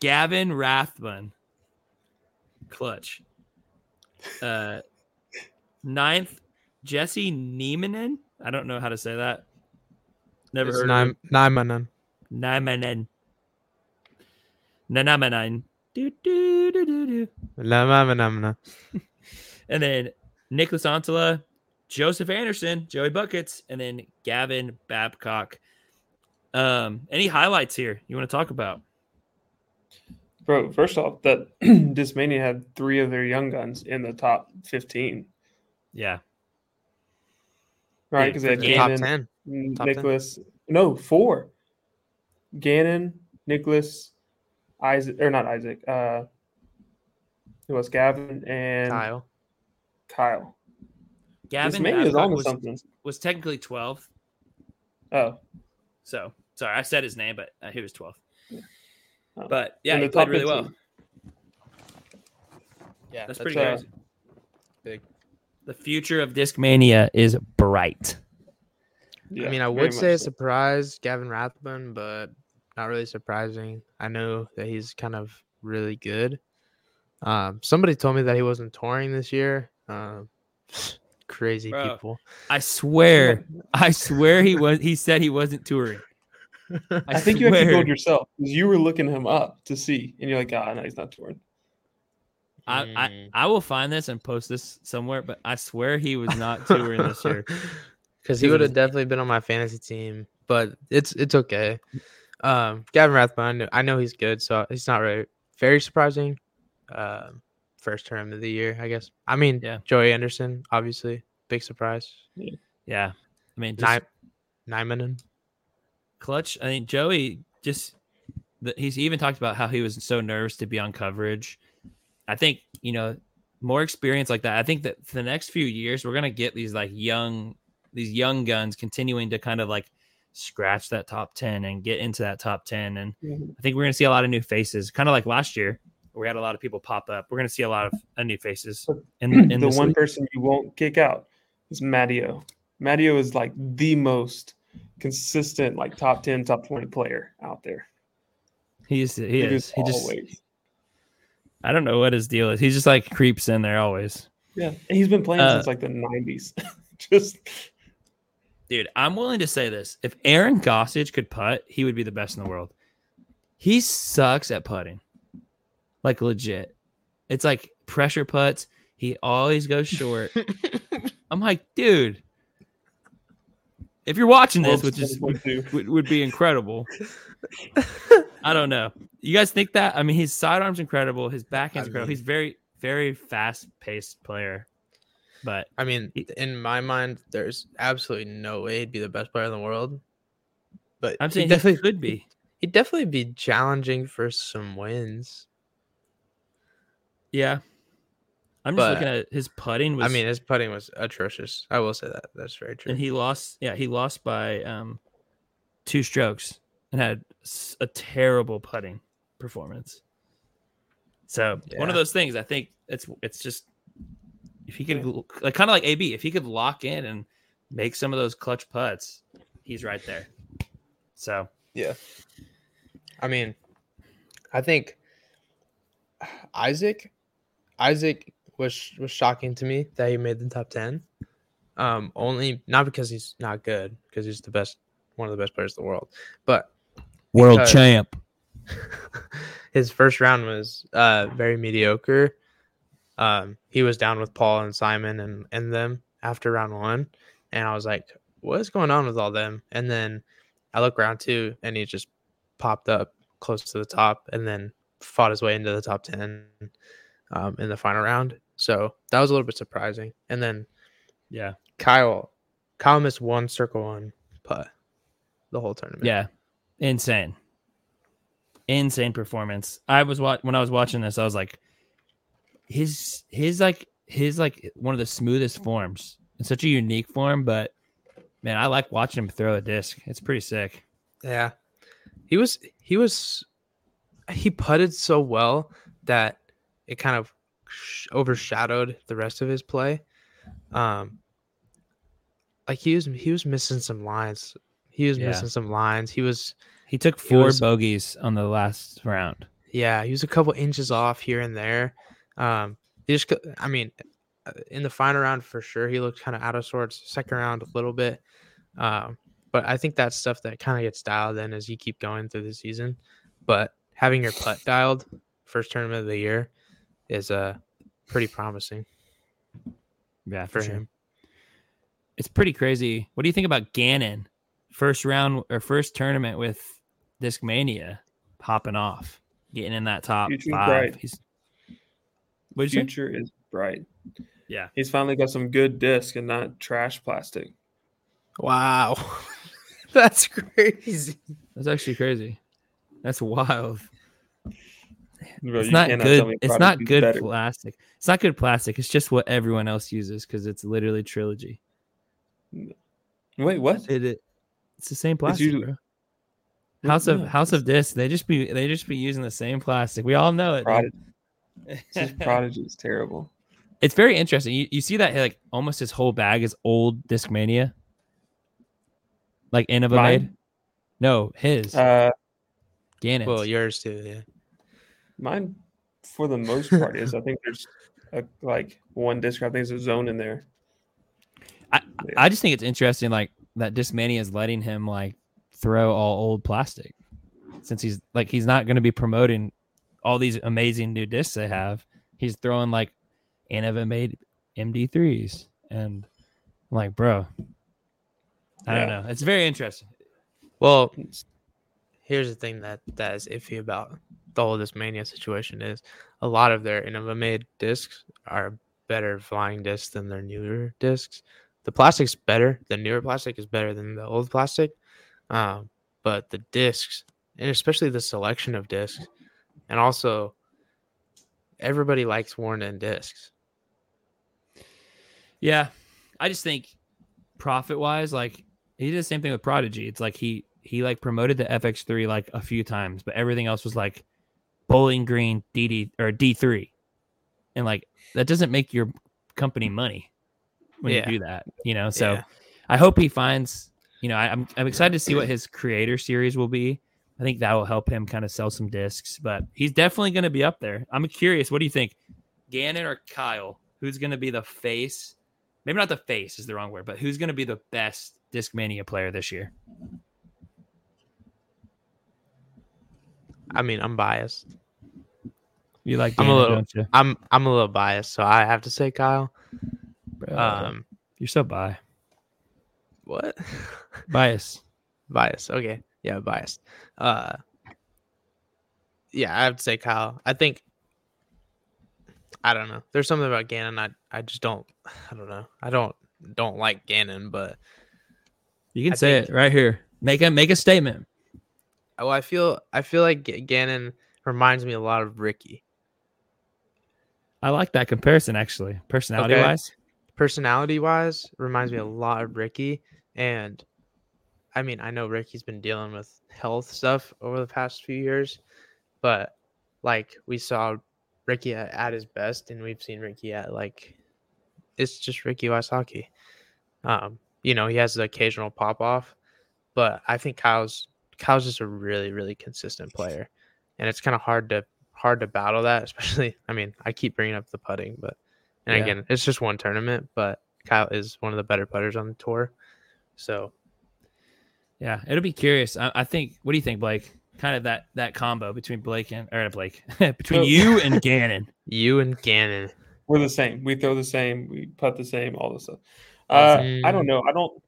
Gavin Rathbun. Clutch. Uh, ninth, Jesse Niemanen. I don't know how to say that. Never it's heard Niem- of Niemanen. Niemanen. Niemanen. Do do do do do. Niemanen. And then Nicholas Antola, Joseph Anderson, Joey Buckets, and then Gavin Babcock. Um, any highlights here you want to talk about? Bro, first off, that Discmania had three of their young guns in the top fifteen. Yeah. Right, because they had Gannon, top ten. Top Nicholas. ten. No, four. Gannon, Nicholas, Isaac, or not Isaac. Uh, it was Gavin and Kyle. Kyle. Gavin is was, something. was technically twelve. Oh. So, sorry, I said his name, but uh, he was twelve. Yeah. Oh. But, yeah, he played really well. Yeah, that's, that's pretty uh, crazy. Big. The future of Discmania is bright. Yeah, I mean, I would say so. A surprise, Gavin Rathbun, but not really surprising. I know that he's kind of really good. Um, somebody told me that he wasn't touring this year. Um, crazy Bro, people. I swear, I swear he was. He said he wasn't touring. I, I think swear. You have to build yourself because you were looking him up to see, and you're like, "Ah, oh, no, he's not touring." I, mm. I I will find this and post this somewhere, but I swear he was not touring this year because he, he would have definitely been on my fantasy team. But it's it's okay. Um, Gavin Rathbun, I know he's good, so it's not really very surprising. Um. Uh, First term of the year, I guess. I mean, yeah. Joey Anderson, obviously, big surprise. Yeah, yeah. I mean, just... Niemanen, clutch. I mean, Joey just the, he's even talked about how he was so nervous to be on coverage. I think you know more experience like that. I think that for the next few years, we're gonna get these like young, these young guns continuing to kind of like scratch that top ten and get into that top ten, and mm-hmm. I think we're gonna see a lot of new faces, kind of like last year. We had a lot of people pop up. We're going to see a lot of uh, new faces. In, in the one league. person you won't kick out is Matty O. Matty O is like the most consistent, like top ten, top twenty player out there. He is. He, he is. is he just. I don't know what his deal is. He just like creeps in there always. Yeah, and he's been playing uh, since like the nineties. Just, dude, I'm willing to say this: if Aaron Gossage could putt, he would be the best in the world. He sucks at putting. Like legit, it's like pressure putts. He always goes short. I'm like, dude, if you're watching this, which is would, would be incredible. I don't know. You guys think that? I mean, his sidearm's incredible. His backhand's I mean, incredible. He's very, very fast-paced player. But I mean, he, in my mind, there's absolutely no way he'd be the best player in the world. But I'm saying he definitely he could be. He'd definitely be challenging for some wins. Yeah. I'm but, just looking at his putting. Was, I mean, his putting was atrocious. I will say that. That's very true. And he lost. Yeah, he lost by um, two strokes and had a terrible putting performance. So yeah. one of those things, I think it's it's just if he could like kind of like A B, if he could lock in and make some of those clutch putts, he's right there. So yeah, I mean, I think Isaac, Isaac. was was shocking to me that he made the top ten. Um, only not because he's not good, because he's the best, one of the best players in the world. But world champ. His first round was uh, very mediocre. Um, he was down with Paul and Simon and, and them after round one, and I was like, "What is going on with all them?" And then I look round two, and he just popped up close to the top, and then fought his way into the top ten um, in the final round. So that was a little bit surprising. And then, yeah, Kyle, Kyle missed one circle on putt the whole tournament. Yeah, insane, insane performance. I was watch- when I was watching this, I was like, his his like his like one of the smoothest forms. It's such a unique form, but man, I like watching him throw a disc. It's pretty sick. Yeah, he was he was he putted so well that it kind of overshadowed the rest of his play. Um, like he was, he was missing some lines. He was yeah. missing some lines. He was, he took four he was, bogeys on the last round. Yeah. He was a couple inches off here and there. Um, he just, I mean, in the final round for sure, he looked kind of out of sorts. Second round, a little bit. Um, but I think that's stuff that kind of gets dialed in as you keep going through the season. But having your putt dialed first tournament of the year is uh pretty promising. Yeah, for, for sure. him. It's pretty crazy. What do you think about Gannon? First round or first tournament with Discmania popping off, getting in that top Future five. Bright. He's what'd you Future say? Is bright. Yeah. He's finally got some good disc and not trash plastic. Wow. That's crazy. That's actually crazy. That's wild. Bro, it's not good. It's not good better. plastic. It's not good plastic. It's just what everyone else uses because it's literally Trilogy. Wait, what? It, it, it's the same plastic. Usually... Bro. House of no. House of Disc. They just be they just be using the same plastic. We all know it. Prod- this Prodigy is terrible. It's very interesting. You you see that like almost his whole bag is old Discmania. Like Innova made. No, his. Uh, Gannon. Well, yours too. Yeah. Mine, for the most part, is I think there's a, like one disc. I think there's a zone in there. I, yeah. I just think it's interesting, like that Discmania is letting him like throw all old plastic, since he's like he's not going to be promoting all these amazing new discs they have. He's throwing like Innova made M D threes, and I'm like, bro, I yeah. don't know. It's very interesting. Well, here's the thing that that is iffy about the whole Discmania situation is a lot of their Innova made discs are better flying discs than their newer discs. The plastic's better. The newer plastic is better than the old plastic. Um, but the discs, and especially the selection of discs, and also everybody likes worn-in discs. Yeah. I just think profit-wise, like he did the same thing with Prodigy. It's like he he like promoted the F X three like a few times, but everything else was like Bowling Green D D or D three, and like that doesn't make your company money when yeah. you do that, you know. So yeah. I hope he finds, you know, I, I'm I'm excited to see what his creator series will be. I think that will help him kind of sell some discs, but he's definitely going to be up there. I'm curious, what do you think, Gannon or Kyle? Who's going to be the face? Maybe not the face is the wrong word, but who's going to be the best Discmania player this year? I mean, I'm biased. You like Gannon, I'm a little, don't you? I'm I'm a little biased, so I have to say Kyle. Bro, um, you're so bi. What? Bias. Bias. Okay. Yeah, biased. Uh, yeah, I have to say Kyle. I think I don't know. There's something about Gannon. I, I just don't. I don't know. I don't don't like Gannon, but you can I say think, it right here. Make a make a statement. Oh, I feel I feel like Gannon reminds me a lot of Ricky. I like that comparison actually. Personality okay. wise, personality wise, reminds me a lot of Ricky. And I mean, I know Ricky's been dealing with health stuff over the past few years, but like we saw Ricky at, at his best, and we've seen Ricky at like it's just Ricky Wysocki. Um, you know, he has the occasional pop off, but I think Kyle's Kyle's just a really, really consistent player, and it's kind of hard to hard to battle that. Especially, I mean, I keep bringing up the putting, but and yeah. again, it's just one tournament, but Kyle is one of the better putters on the tour. So, yeah, it'll be curious. I, I think. What do you think, Blake? Kind of that that combo between Blake and or Blake between oh. you and Gannon. You and Gannon. We're the same. We throw the same. We putt the same. All this stuff. Uh, mm. I don't know. I don't.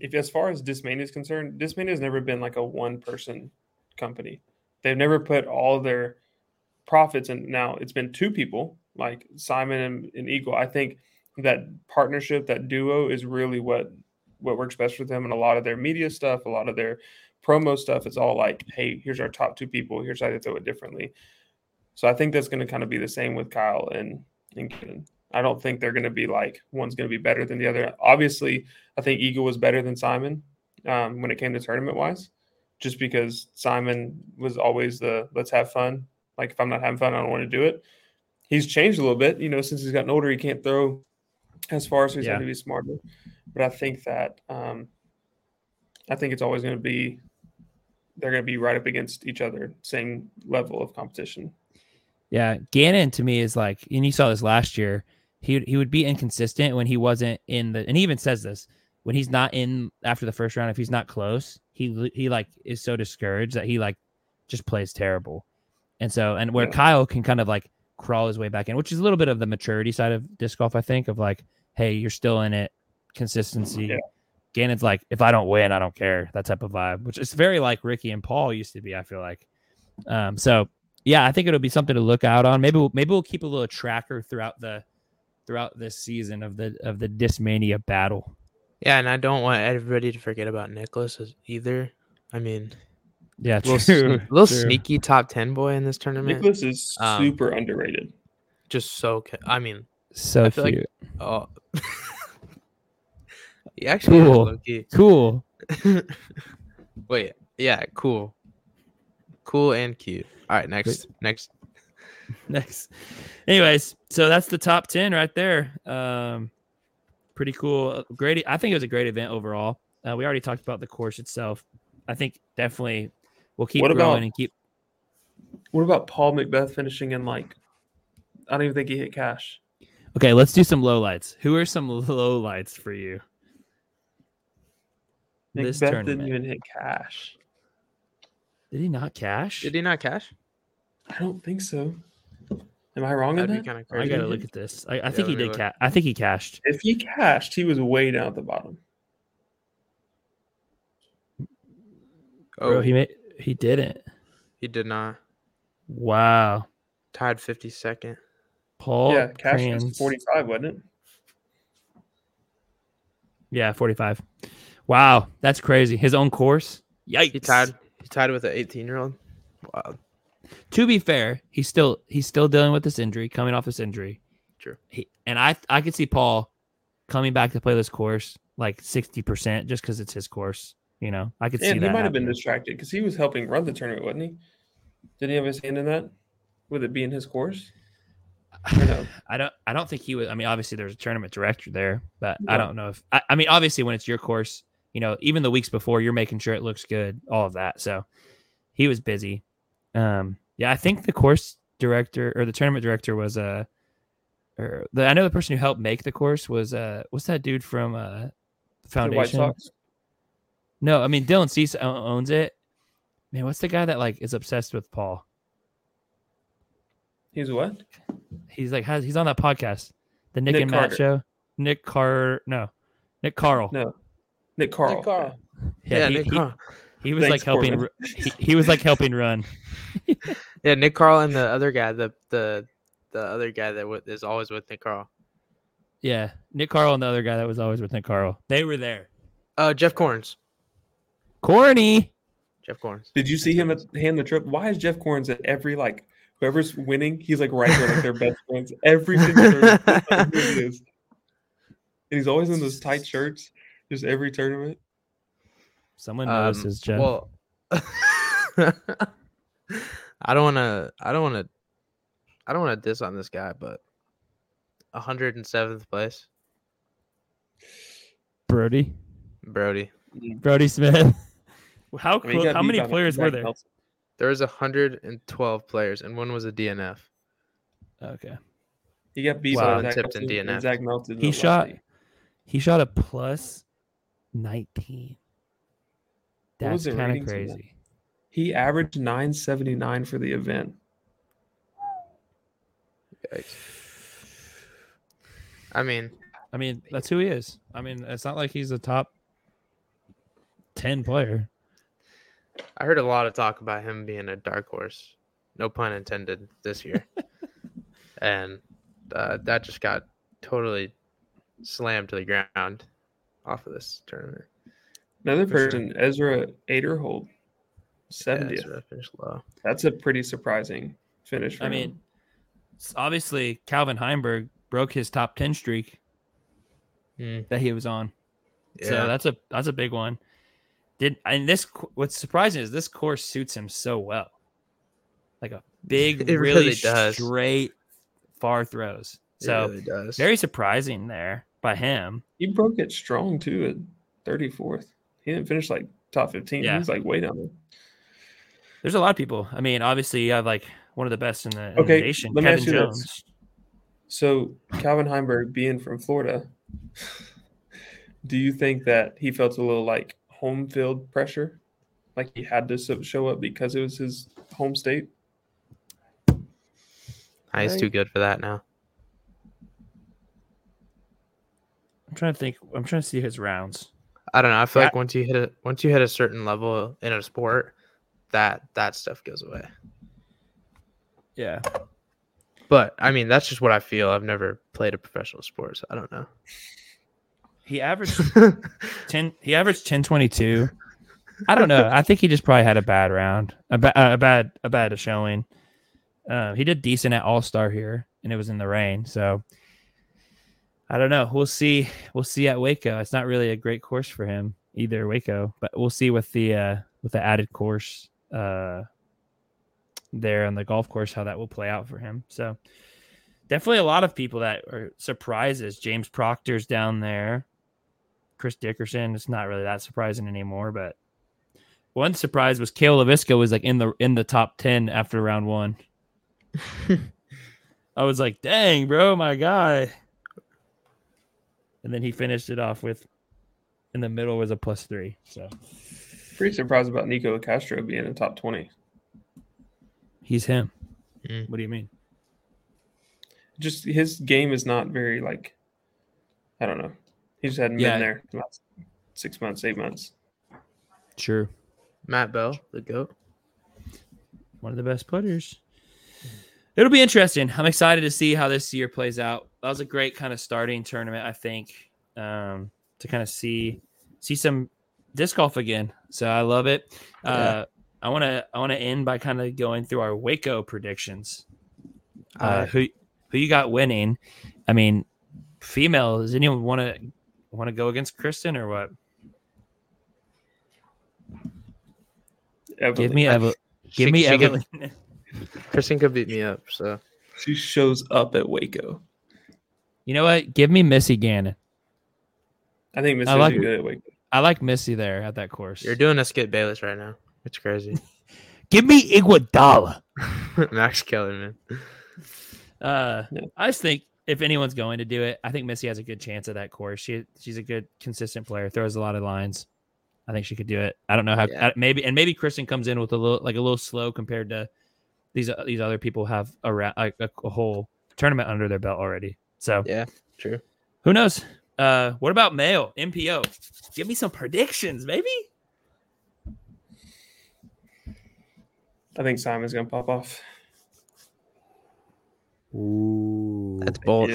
If as far as Discmania is concerned, Discmania has never been like a one-person company. They've never put all their profits in. Now it's been two people, like Simon and, and Eagle. I think that partnership, that duo, is really what. what works best for them. And a lot of their media stuff, a lot of their promo stuff, it's all like, hey, here's our top two people. Here's how they throw it differently. So I think that's going to kind of be the same with Kyle and, and Gannon. I don't think they're going to be like, one's going to be better than the other. Obviously, I think Eagle was better than Simon um, when it came to tournament-wise, just because Simon was always the, let's have fun. Like, if I'm not having fun, I don't want to do it. He's changed a little bit. You know, since he's gotten older, he can't throw as far, so he's yeah. going to be smarter. But I think that um, I think it's always going to be they're going to be right up against each other, same level of competition. Yeah, Gannon to me is like, and you saw this last year. He he would be inconsistent when he wasn't in the, and he even says this when he's not in after the first round. If he's not close, he he like is so discouraged that he like just plays terrible. And so, and where yeah. Kyle can kind of like crawl his way back in, which is a little bit of the maturity side of disc golf, I think, of like, hey, you're still in it. Consistency. Yeah. Gannon's like, if I don't win, I don't care. That type of vibe, which is very like Ricky and Paul used to be, I feel like. Um, so yeah, I think it'll be something to look out on. Maybe we'll, maybe we'll keep a little tracker throughout the throughout this season of the of the Discmania battle. Yeah, and I don't want everybody to forget about Nicholas either. I mean, yeah, true, little, true. little sneaky top ten boy in this tournament. Nicholas is um, super underrated. Just so, I mean, so I feel cute. Like, oh. He actually cool. Low key. Cool. Wait, yeah, cool. Cool and cute. All right, next. Wait. Next. Next. Anyways, so that's the top ten right there. Um, pretty cool. Great. I think it was a great event overall. Uh, we already talked about the course itself. I think definitely we'll keep what growing about, and keep. What about Paul McBeth finishing in like, I don't even think he hit cash. Okay, let's do some lowlights. Who are some lowlights for you? This McBeth tournament. Didn't even hit cash. Did he not cash? Did he not cash? I don't think so. Am I wrong on that? Kind of crazy. I gotta look at this. I, I yeah, think he did cash. I think he cashed. If he cashed, he was way down at the bottom. Oh, Bro, he made. He didn't. He did not. Wow. Tied fifty-second. Paul. Yeah, cash was forty-five, wasn't it? Yeah, forty-five. Wow, that's crazy. His own course? Yikes. He tied he tied with an eighteen-year-old. Wow. To be fair, he's still he's still dealing with this injury, coming off this injury. True. He, and I I could see Paul coming back to play this course like sixty percent just because it's his course. You know, I could and see that. And he might have been distracted because he was helping run the tournament, wasn't he? Did he have his hand in that? With it being his course? No? I don't I don't think he was. I mean, obviously there's a tournament director there, but yeah. I don't know if I, I mean obviously when it's your course. You know, even the weeks before, you're making sure it looks good, all of that. So he was busy. Um, yeah, I think the course director or the tournament director was uh, or the, I know the person who helped make the course was uh, what's that dude from uh, Foundation? The White Sox? No, I mean Dylan Cease owns it. Man, what's the guy that like is obsessed with Paul? He's what? He's like has he's on that podcast, the Nick, Nick and Carter. Matt show. Nick Carl, no, Nick Carl, no. Nick Carl. Nick Carl. Yeah, yeah he, Nick he, Carl. He was Thanks, like helping. He, he was like helping run. Yeah, Nick Carl and the other guy, the the the other guy that w- is always with Nick Carl. Yeah, Nick Carl and the other guy that was always with Nick Carl. They were there. Uh, Jeff Corns. Corny. Jeff Corns. Did you see him at hand the trip? Why is Jeff Corns at every, like, whoever's winning, he's, like, right there, like, their best friends. Every single tournament. And he's always in those tight shirts, just every tournament. Someone notices, um, Jeff. Well, I don't want to, I don't want to, I don't want to diss on this guy, but one hundred seventh place. Brody. Brody. Brody Smith. How I mean, close, how many players were there? Else. There was one hundred twelve players, and one was a D N F. Okay. He got beat wow, by Zach Tipton D N F. Zach Melton. He shot. Lobby. He shot a plus nineteen. That's kind of crazy. He averaged nine seventy-nine for the event. Yikes. I mean, I mean that's who he is. I mean, it's not like he's a top ten player. I heard a lot of talk about him being a dark horse, no pun intended, this year, and uh, that just got totally slammed to the ground off of this tournament. Another person, Ezra Aderhold, seventieth. Yeah, finished low. That's a pretty surprising finish for I him. mean, obviously, Calvin Heimburg broke his top ten streak mm. that he was on. Yeah. So that's a that's a big one. Did and this what's surprising is this course suits him so well. Like a big, it really, really does. straight far throws. So it really does. Very surprising there by him. He broke it strong, too, at thirty-fourth. He didn't finish, like, top fifteen. Yeah. He was, like, way down there. There's a lot of people. I mean, obviously, you have, like, one of the best in the, in okay, the nation, let me Kevin ask you Jones. This. So, Calvin Heimburg being from Florida, do you think that he felt a little, like, home field pressure? Like, he had to show up because it was his home state? Right. He's too good for that now. I'm trying to think. I'm trying to see his rounds. I don't know. I feel yeah. like once you hit a once you hit a certain level in a sport, that that stuff goes away. Yeah, but I mean that's just what I feel. I've never played a professional sport, so I don't know. He averaged ten. He averaged ten twenty two. I don't know. I think he just probably had a bad round, a, ba- a bad a bad showing. Uh, he did decent at All Star here, and it was in the rain, so. I don't know. We'll see. We'll see at Waco. It's not really a great course for him either, Waco. But we'll see with the uh, with the added course uh, there on the golf course how that will play out for him. So definitely a lot of people that are surprises. James Proctor's down there. Chris Dickerson. It's not really that surprising anymore. But one surprise was Kale LaVisca was like in the in the top ten after round one. I was like, dang, bro, my guy. And then he finished it off with, in the middle was a plus three. So, pretty surprised about Nico Castro being in the top twenty. He's him. Mm. What do you mean? Just his game is not very like, I don't know. He just hadn't yeah. been there in the last six months, eight months. True. Matt Bell, the GOAT. One of the best putters. It'll be interesting. I'm excited to see how this year plays out. That was a great kind of starting tournament, I think, um, to kind of see see some disc golf again. So I love it. Uh, yeah. I want to I want to end by kind of going through our Waco predictions. Uh, uh, who who you got winning? I mean, female. Does anyone want to want to go against Kristen or what? Evelyn. Give me Evelyn. Give me Evelyn. Kristen could beat me up, so she shows up at Waco. You know what? Give me Missy Gannon. I think Missy's like, good at Waco. I like Missy there at that course. You're doing a Skip Bayless right now. It's crazy. Give me Iguodala. Max Kellerman. Uh, yeah. I just think if anyone's going to do it, I think Missy has a good chance at that course. She she's a good, consistent player. Throws a lot of lines. I think she could do it. I don't know how. Yeah. I, maybe and maybe Kristen comes in with a little like a little slow compared to. These these other people have a, a, a whole tournament under their belt already. So yeah, true. Who knows? Uh, what about male M P O? Give me some predictions, baby. I think Simon's gonna pop off. Ooh, that's bold.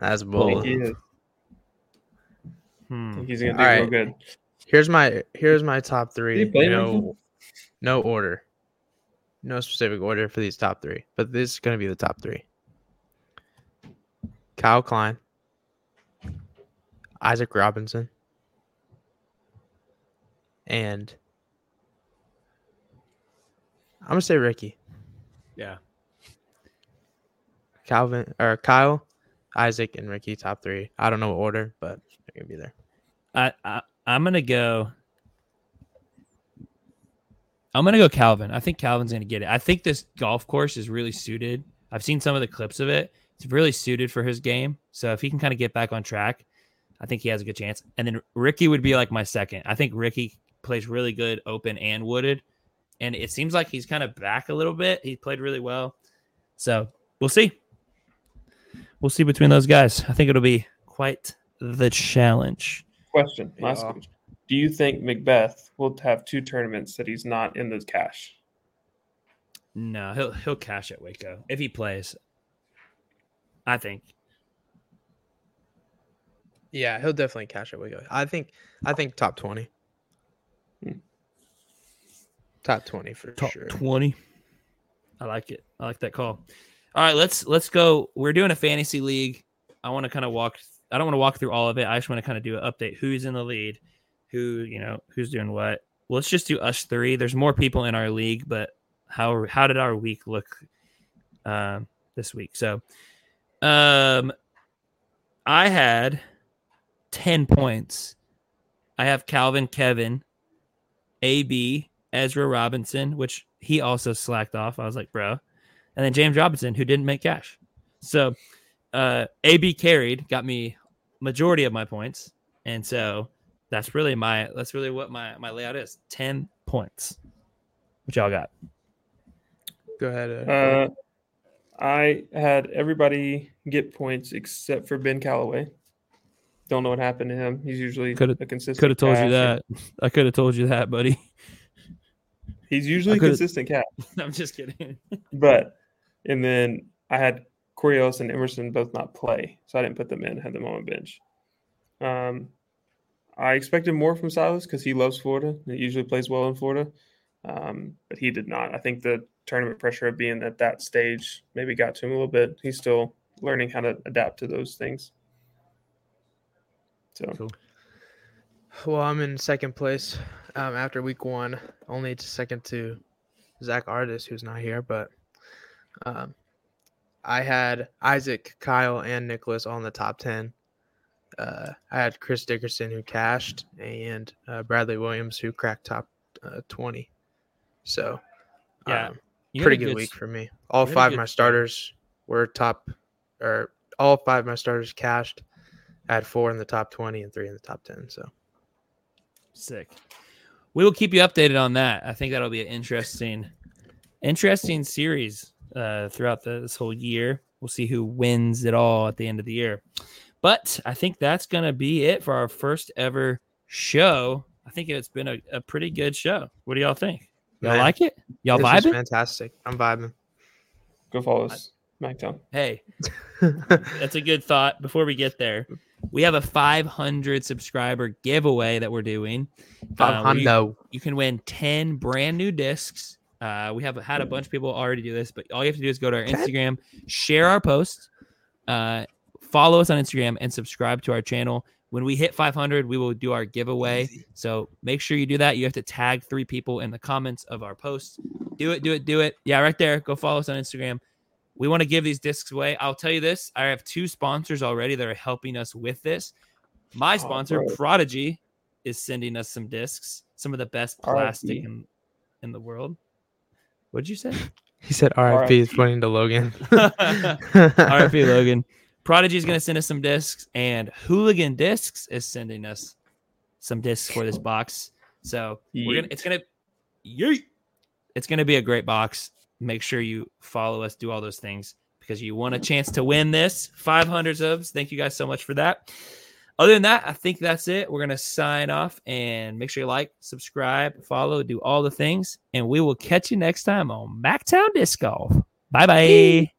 That's bold. He is. Hmm. I think he's gonna do real right. good. Here's my here's my top three. No, no order, no specific order for these top three, but this is gonna be the top three. Kyle Klein, Isaac Robinson, and I'm gonna say Ricky. Yeah. Calvin or Kyle, Isaac, and Ricky, top three. I don't know what order, but they're gonna be there. I, I I'm gonna go. I'm gonna go Calvin. I think Calvin's gonna get it. I think this golf course is really suited. I've seen some of the clips of it. It's really suited for his game. So if he can kind of get back on track, I think he has a good chance. And then Ricky would be like my second. I think Ricky plays really good open and wooded, and it seems like he's kind of back a little bit. He played really well, so we'll see. We'll see between those guys. I think it'll be quite the challenge. Question. Last yeah. question. Do you think McBeth will have two tournaments that he's not in the cash? No, he'll he'll cash at Waco if he plays. I think. Yeah, he'll definitely cash at Waco. I think I think top twenty. Hmm. Top twenty for top sure. Top twenty. I like it. I like that call. All right, let's let's go. We're doing a fantasy league. I want to kind of walk. I don't want to walk through all of it. I just want to kind of do an update. Who's in the lead? Who you know? Who's doing what? Well, let's just do us three. There's more people in our league, but how how did our week look um, this week? So, um, I had ten points. I have Calvin, Kevin, A B, Ezra Robinson, which he also slacked off. I was like, bro. And then James Robinson, who didn't make cash. So uh, A B carried, got me majority of my points. And so that's really my that's really what my, my layout is. ten points. What y'all got? Go ahead. Uh, I had everybody get points except for Ben Callaway. Don't know what happened to him. He's usually could've, a consistent Could have told you that. And... I could have told you that, buddy. He's usually a consistent cat. I'm just kidding. But... And then I had Corey Ellis and Emerson both not play, so I didn't put them in, had them on my bench. Um, I expected more from Silas because he loves Florida. He usually plays well in Florida, um, but he did not. I think the tournament pressure of being at that stage maybe got to him a little bit. He's still learning how to adapt to those things. So, cool. Well, I'm in second place um, after week one, only second to Zach Artis, who's not here, but Um, I had Isaac, Kyle, and Nicholas all in the top ten. Uh, I had Chris Dickerson, who cashed, and uh, Bradley Williams, who cracked top uh, twenty. So, yeah, um, pretty good, good week for me. All five of my starters were top, or all five of my starters cashed. I had four in the top twenty and three in the top ten. So, sick. We will keep you updated on that. I think that'll be an interesting, interesting series. Uh, throughout the, this whole year. We'll see who wins it all at the end of the year. But I think that's going to be it for our first ever show. I think it's been a, a pretty good show. What do y'all think? Y'all Man, like it? Y'all vibing? Fantastic. I'm vibing. Go follow us. MacTown. Hey, that's a good thought. Before we get there, we have a five hundred subscriber giveaway that we're doing. Uh, you, you can win ten brand new discs. Uh, we have had a bunch of people already do this, but all you have to do is go to our Instagram, share our posts, uh, follow us on Instagram, and subscribe to our channel. When we hit five hundred, we will do our giveaway. So make sure you do that. You have to tag three people in the comments of our posts. Do it, do it, do it. Yeah, right there. Go follow us on Instagram. We want to give these discs away. I'll tell you this. I have two sponsors already that are helping us with this. My sponsor, oh, Prodigy, is sending us some discs, some of the best plastic in, in the world. What'd you say? He said R I P is pointing to Logan. R I P Logan. Prodigy is going to send us some discs, and Hooligan Discs is sending us some discs for this box. So we're gonna, it's gonna, yeet. It's gonna be a great box. Make sure you follow us, do all those things because you want a chance to win this. five hundred subs. Thank you guys so much for that. Other than that, I think that's it. We're going to sign off and make sure you like, subscribe, follow, do all the things. And we will catch you next time on MacTown Disc Golf. Bye-bye.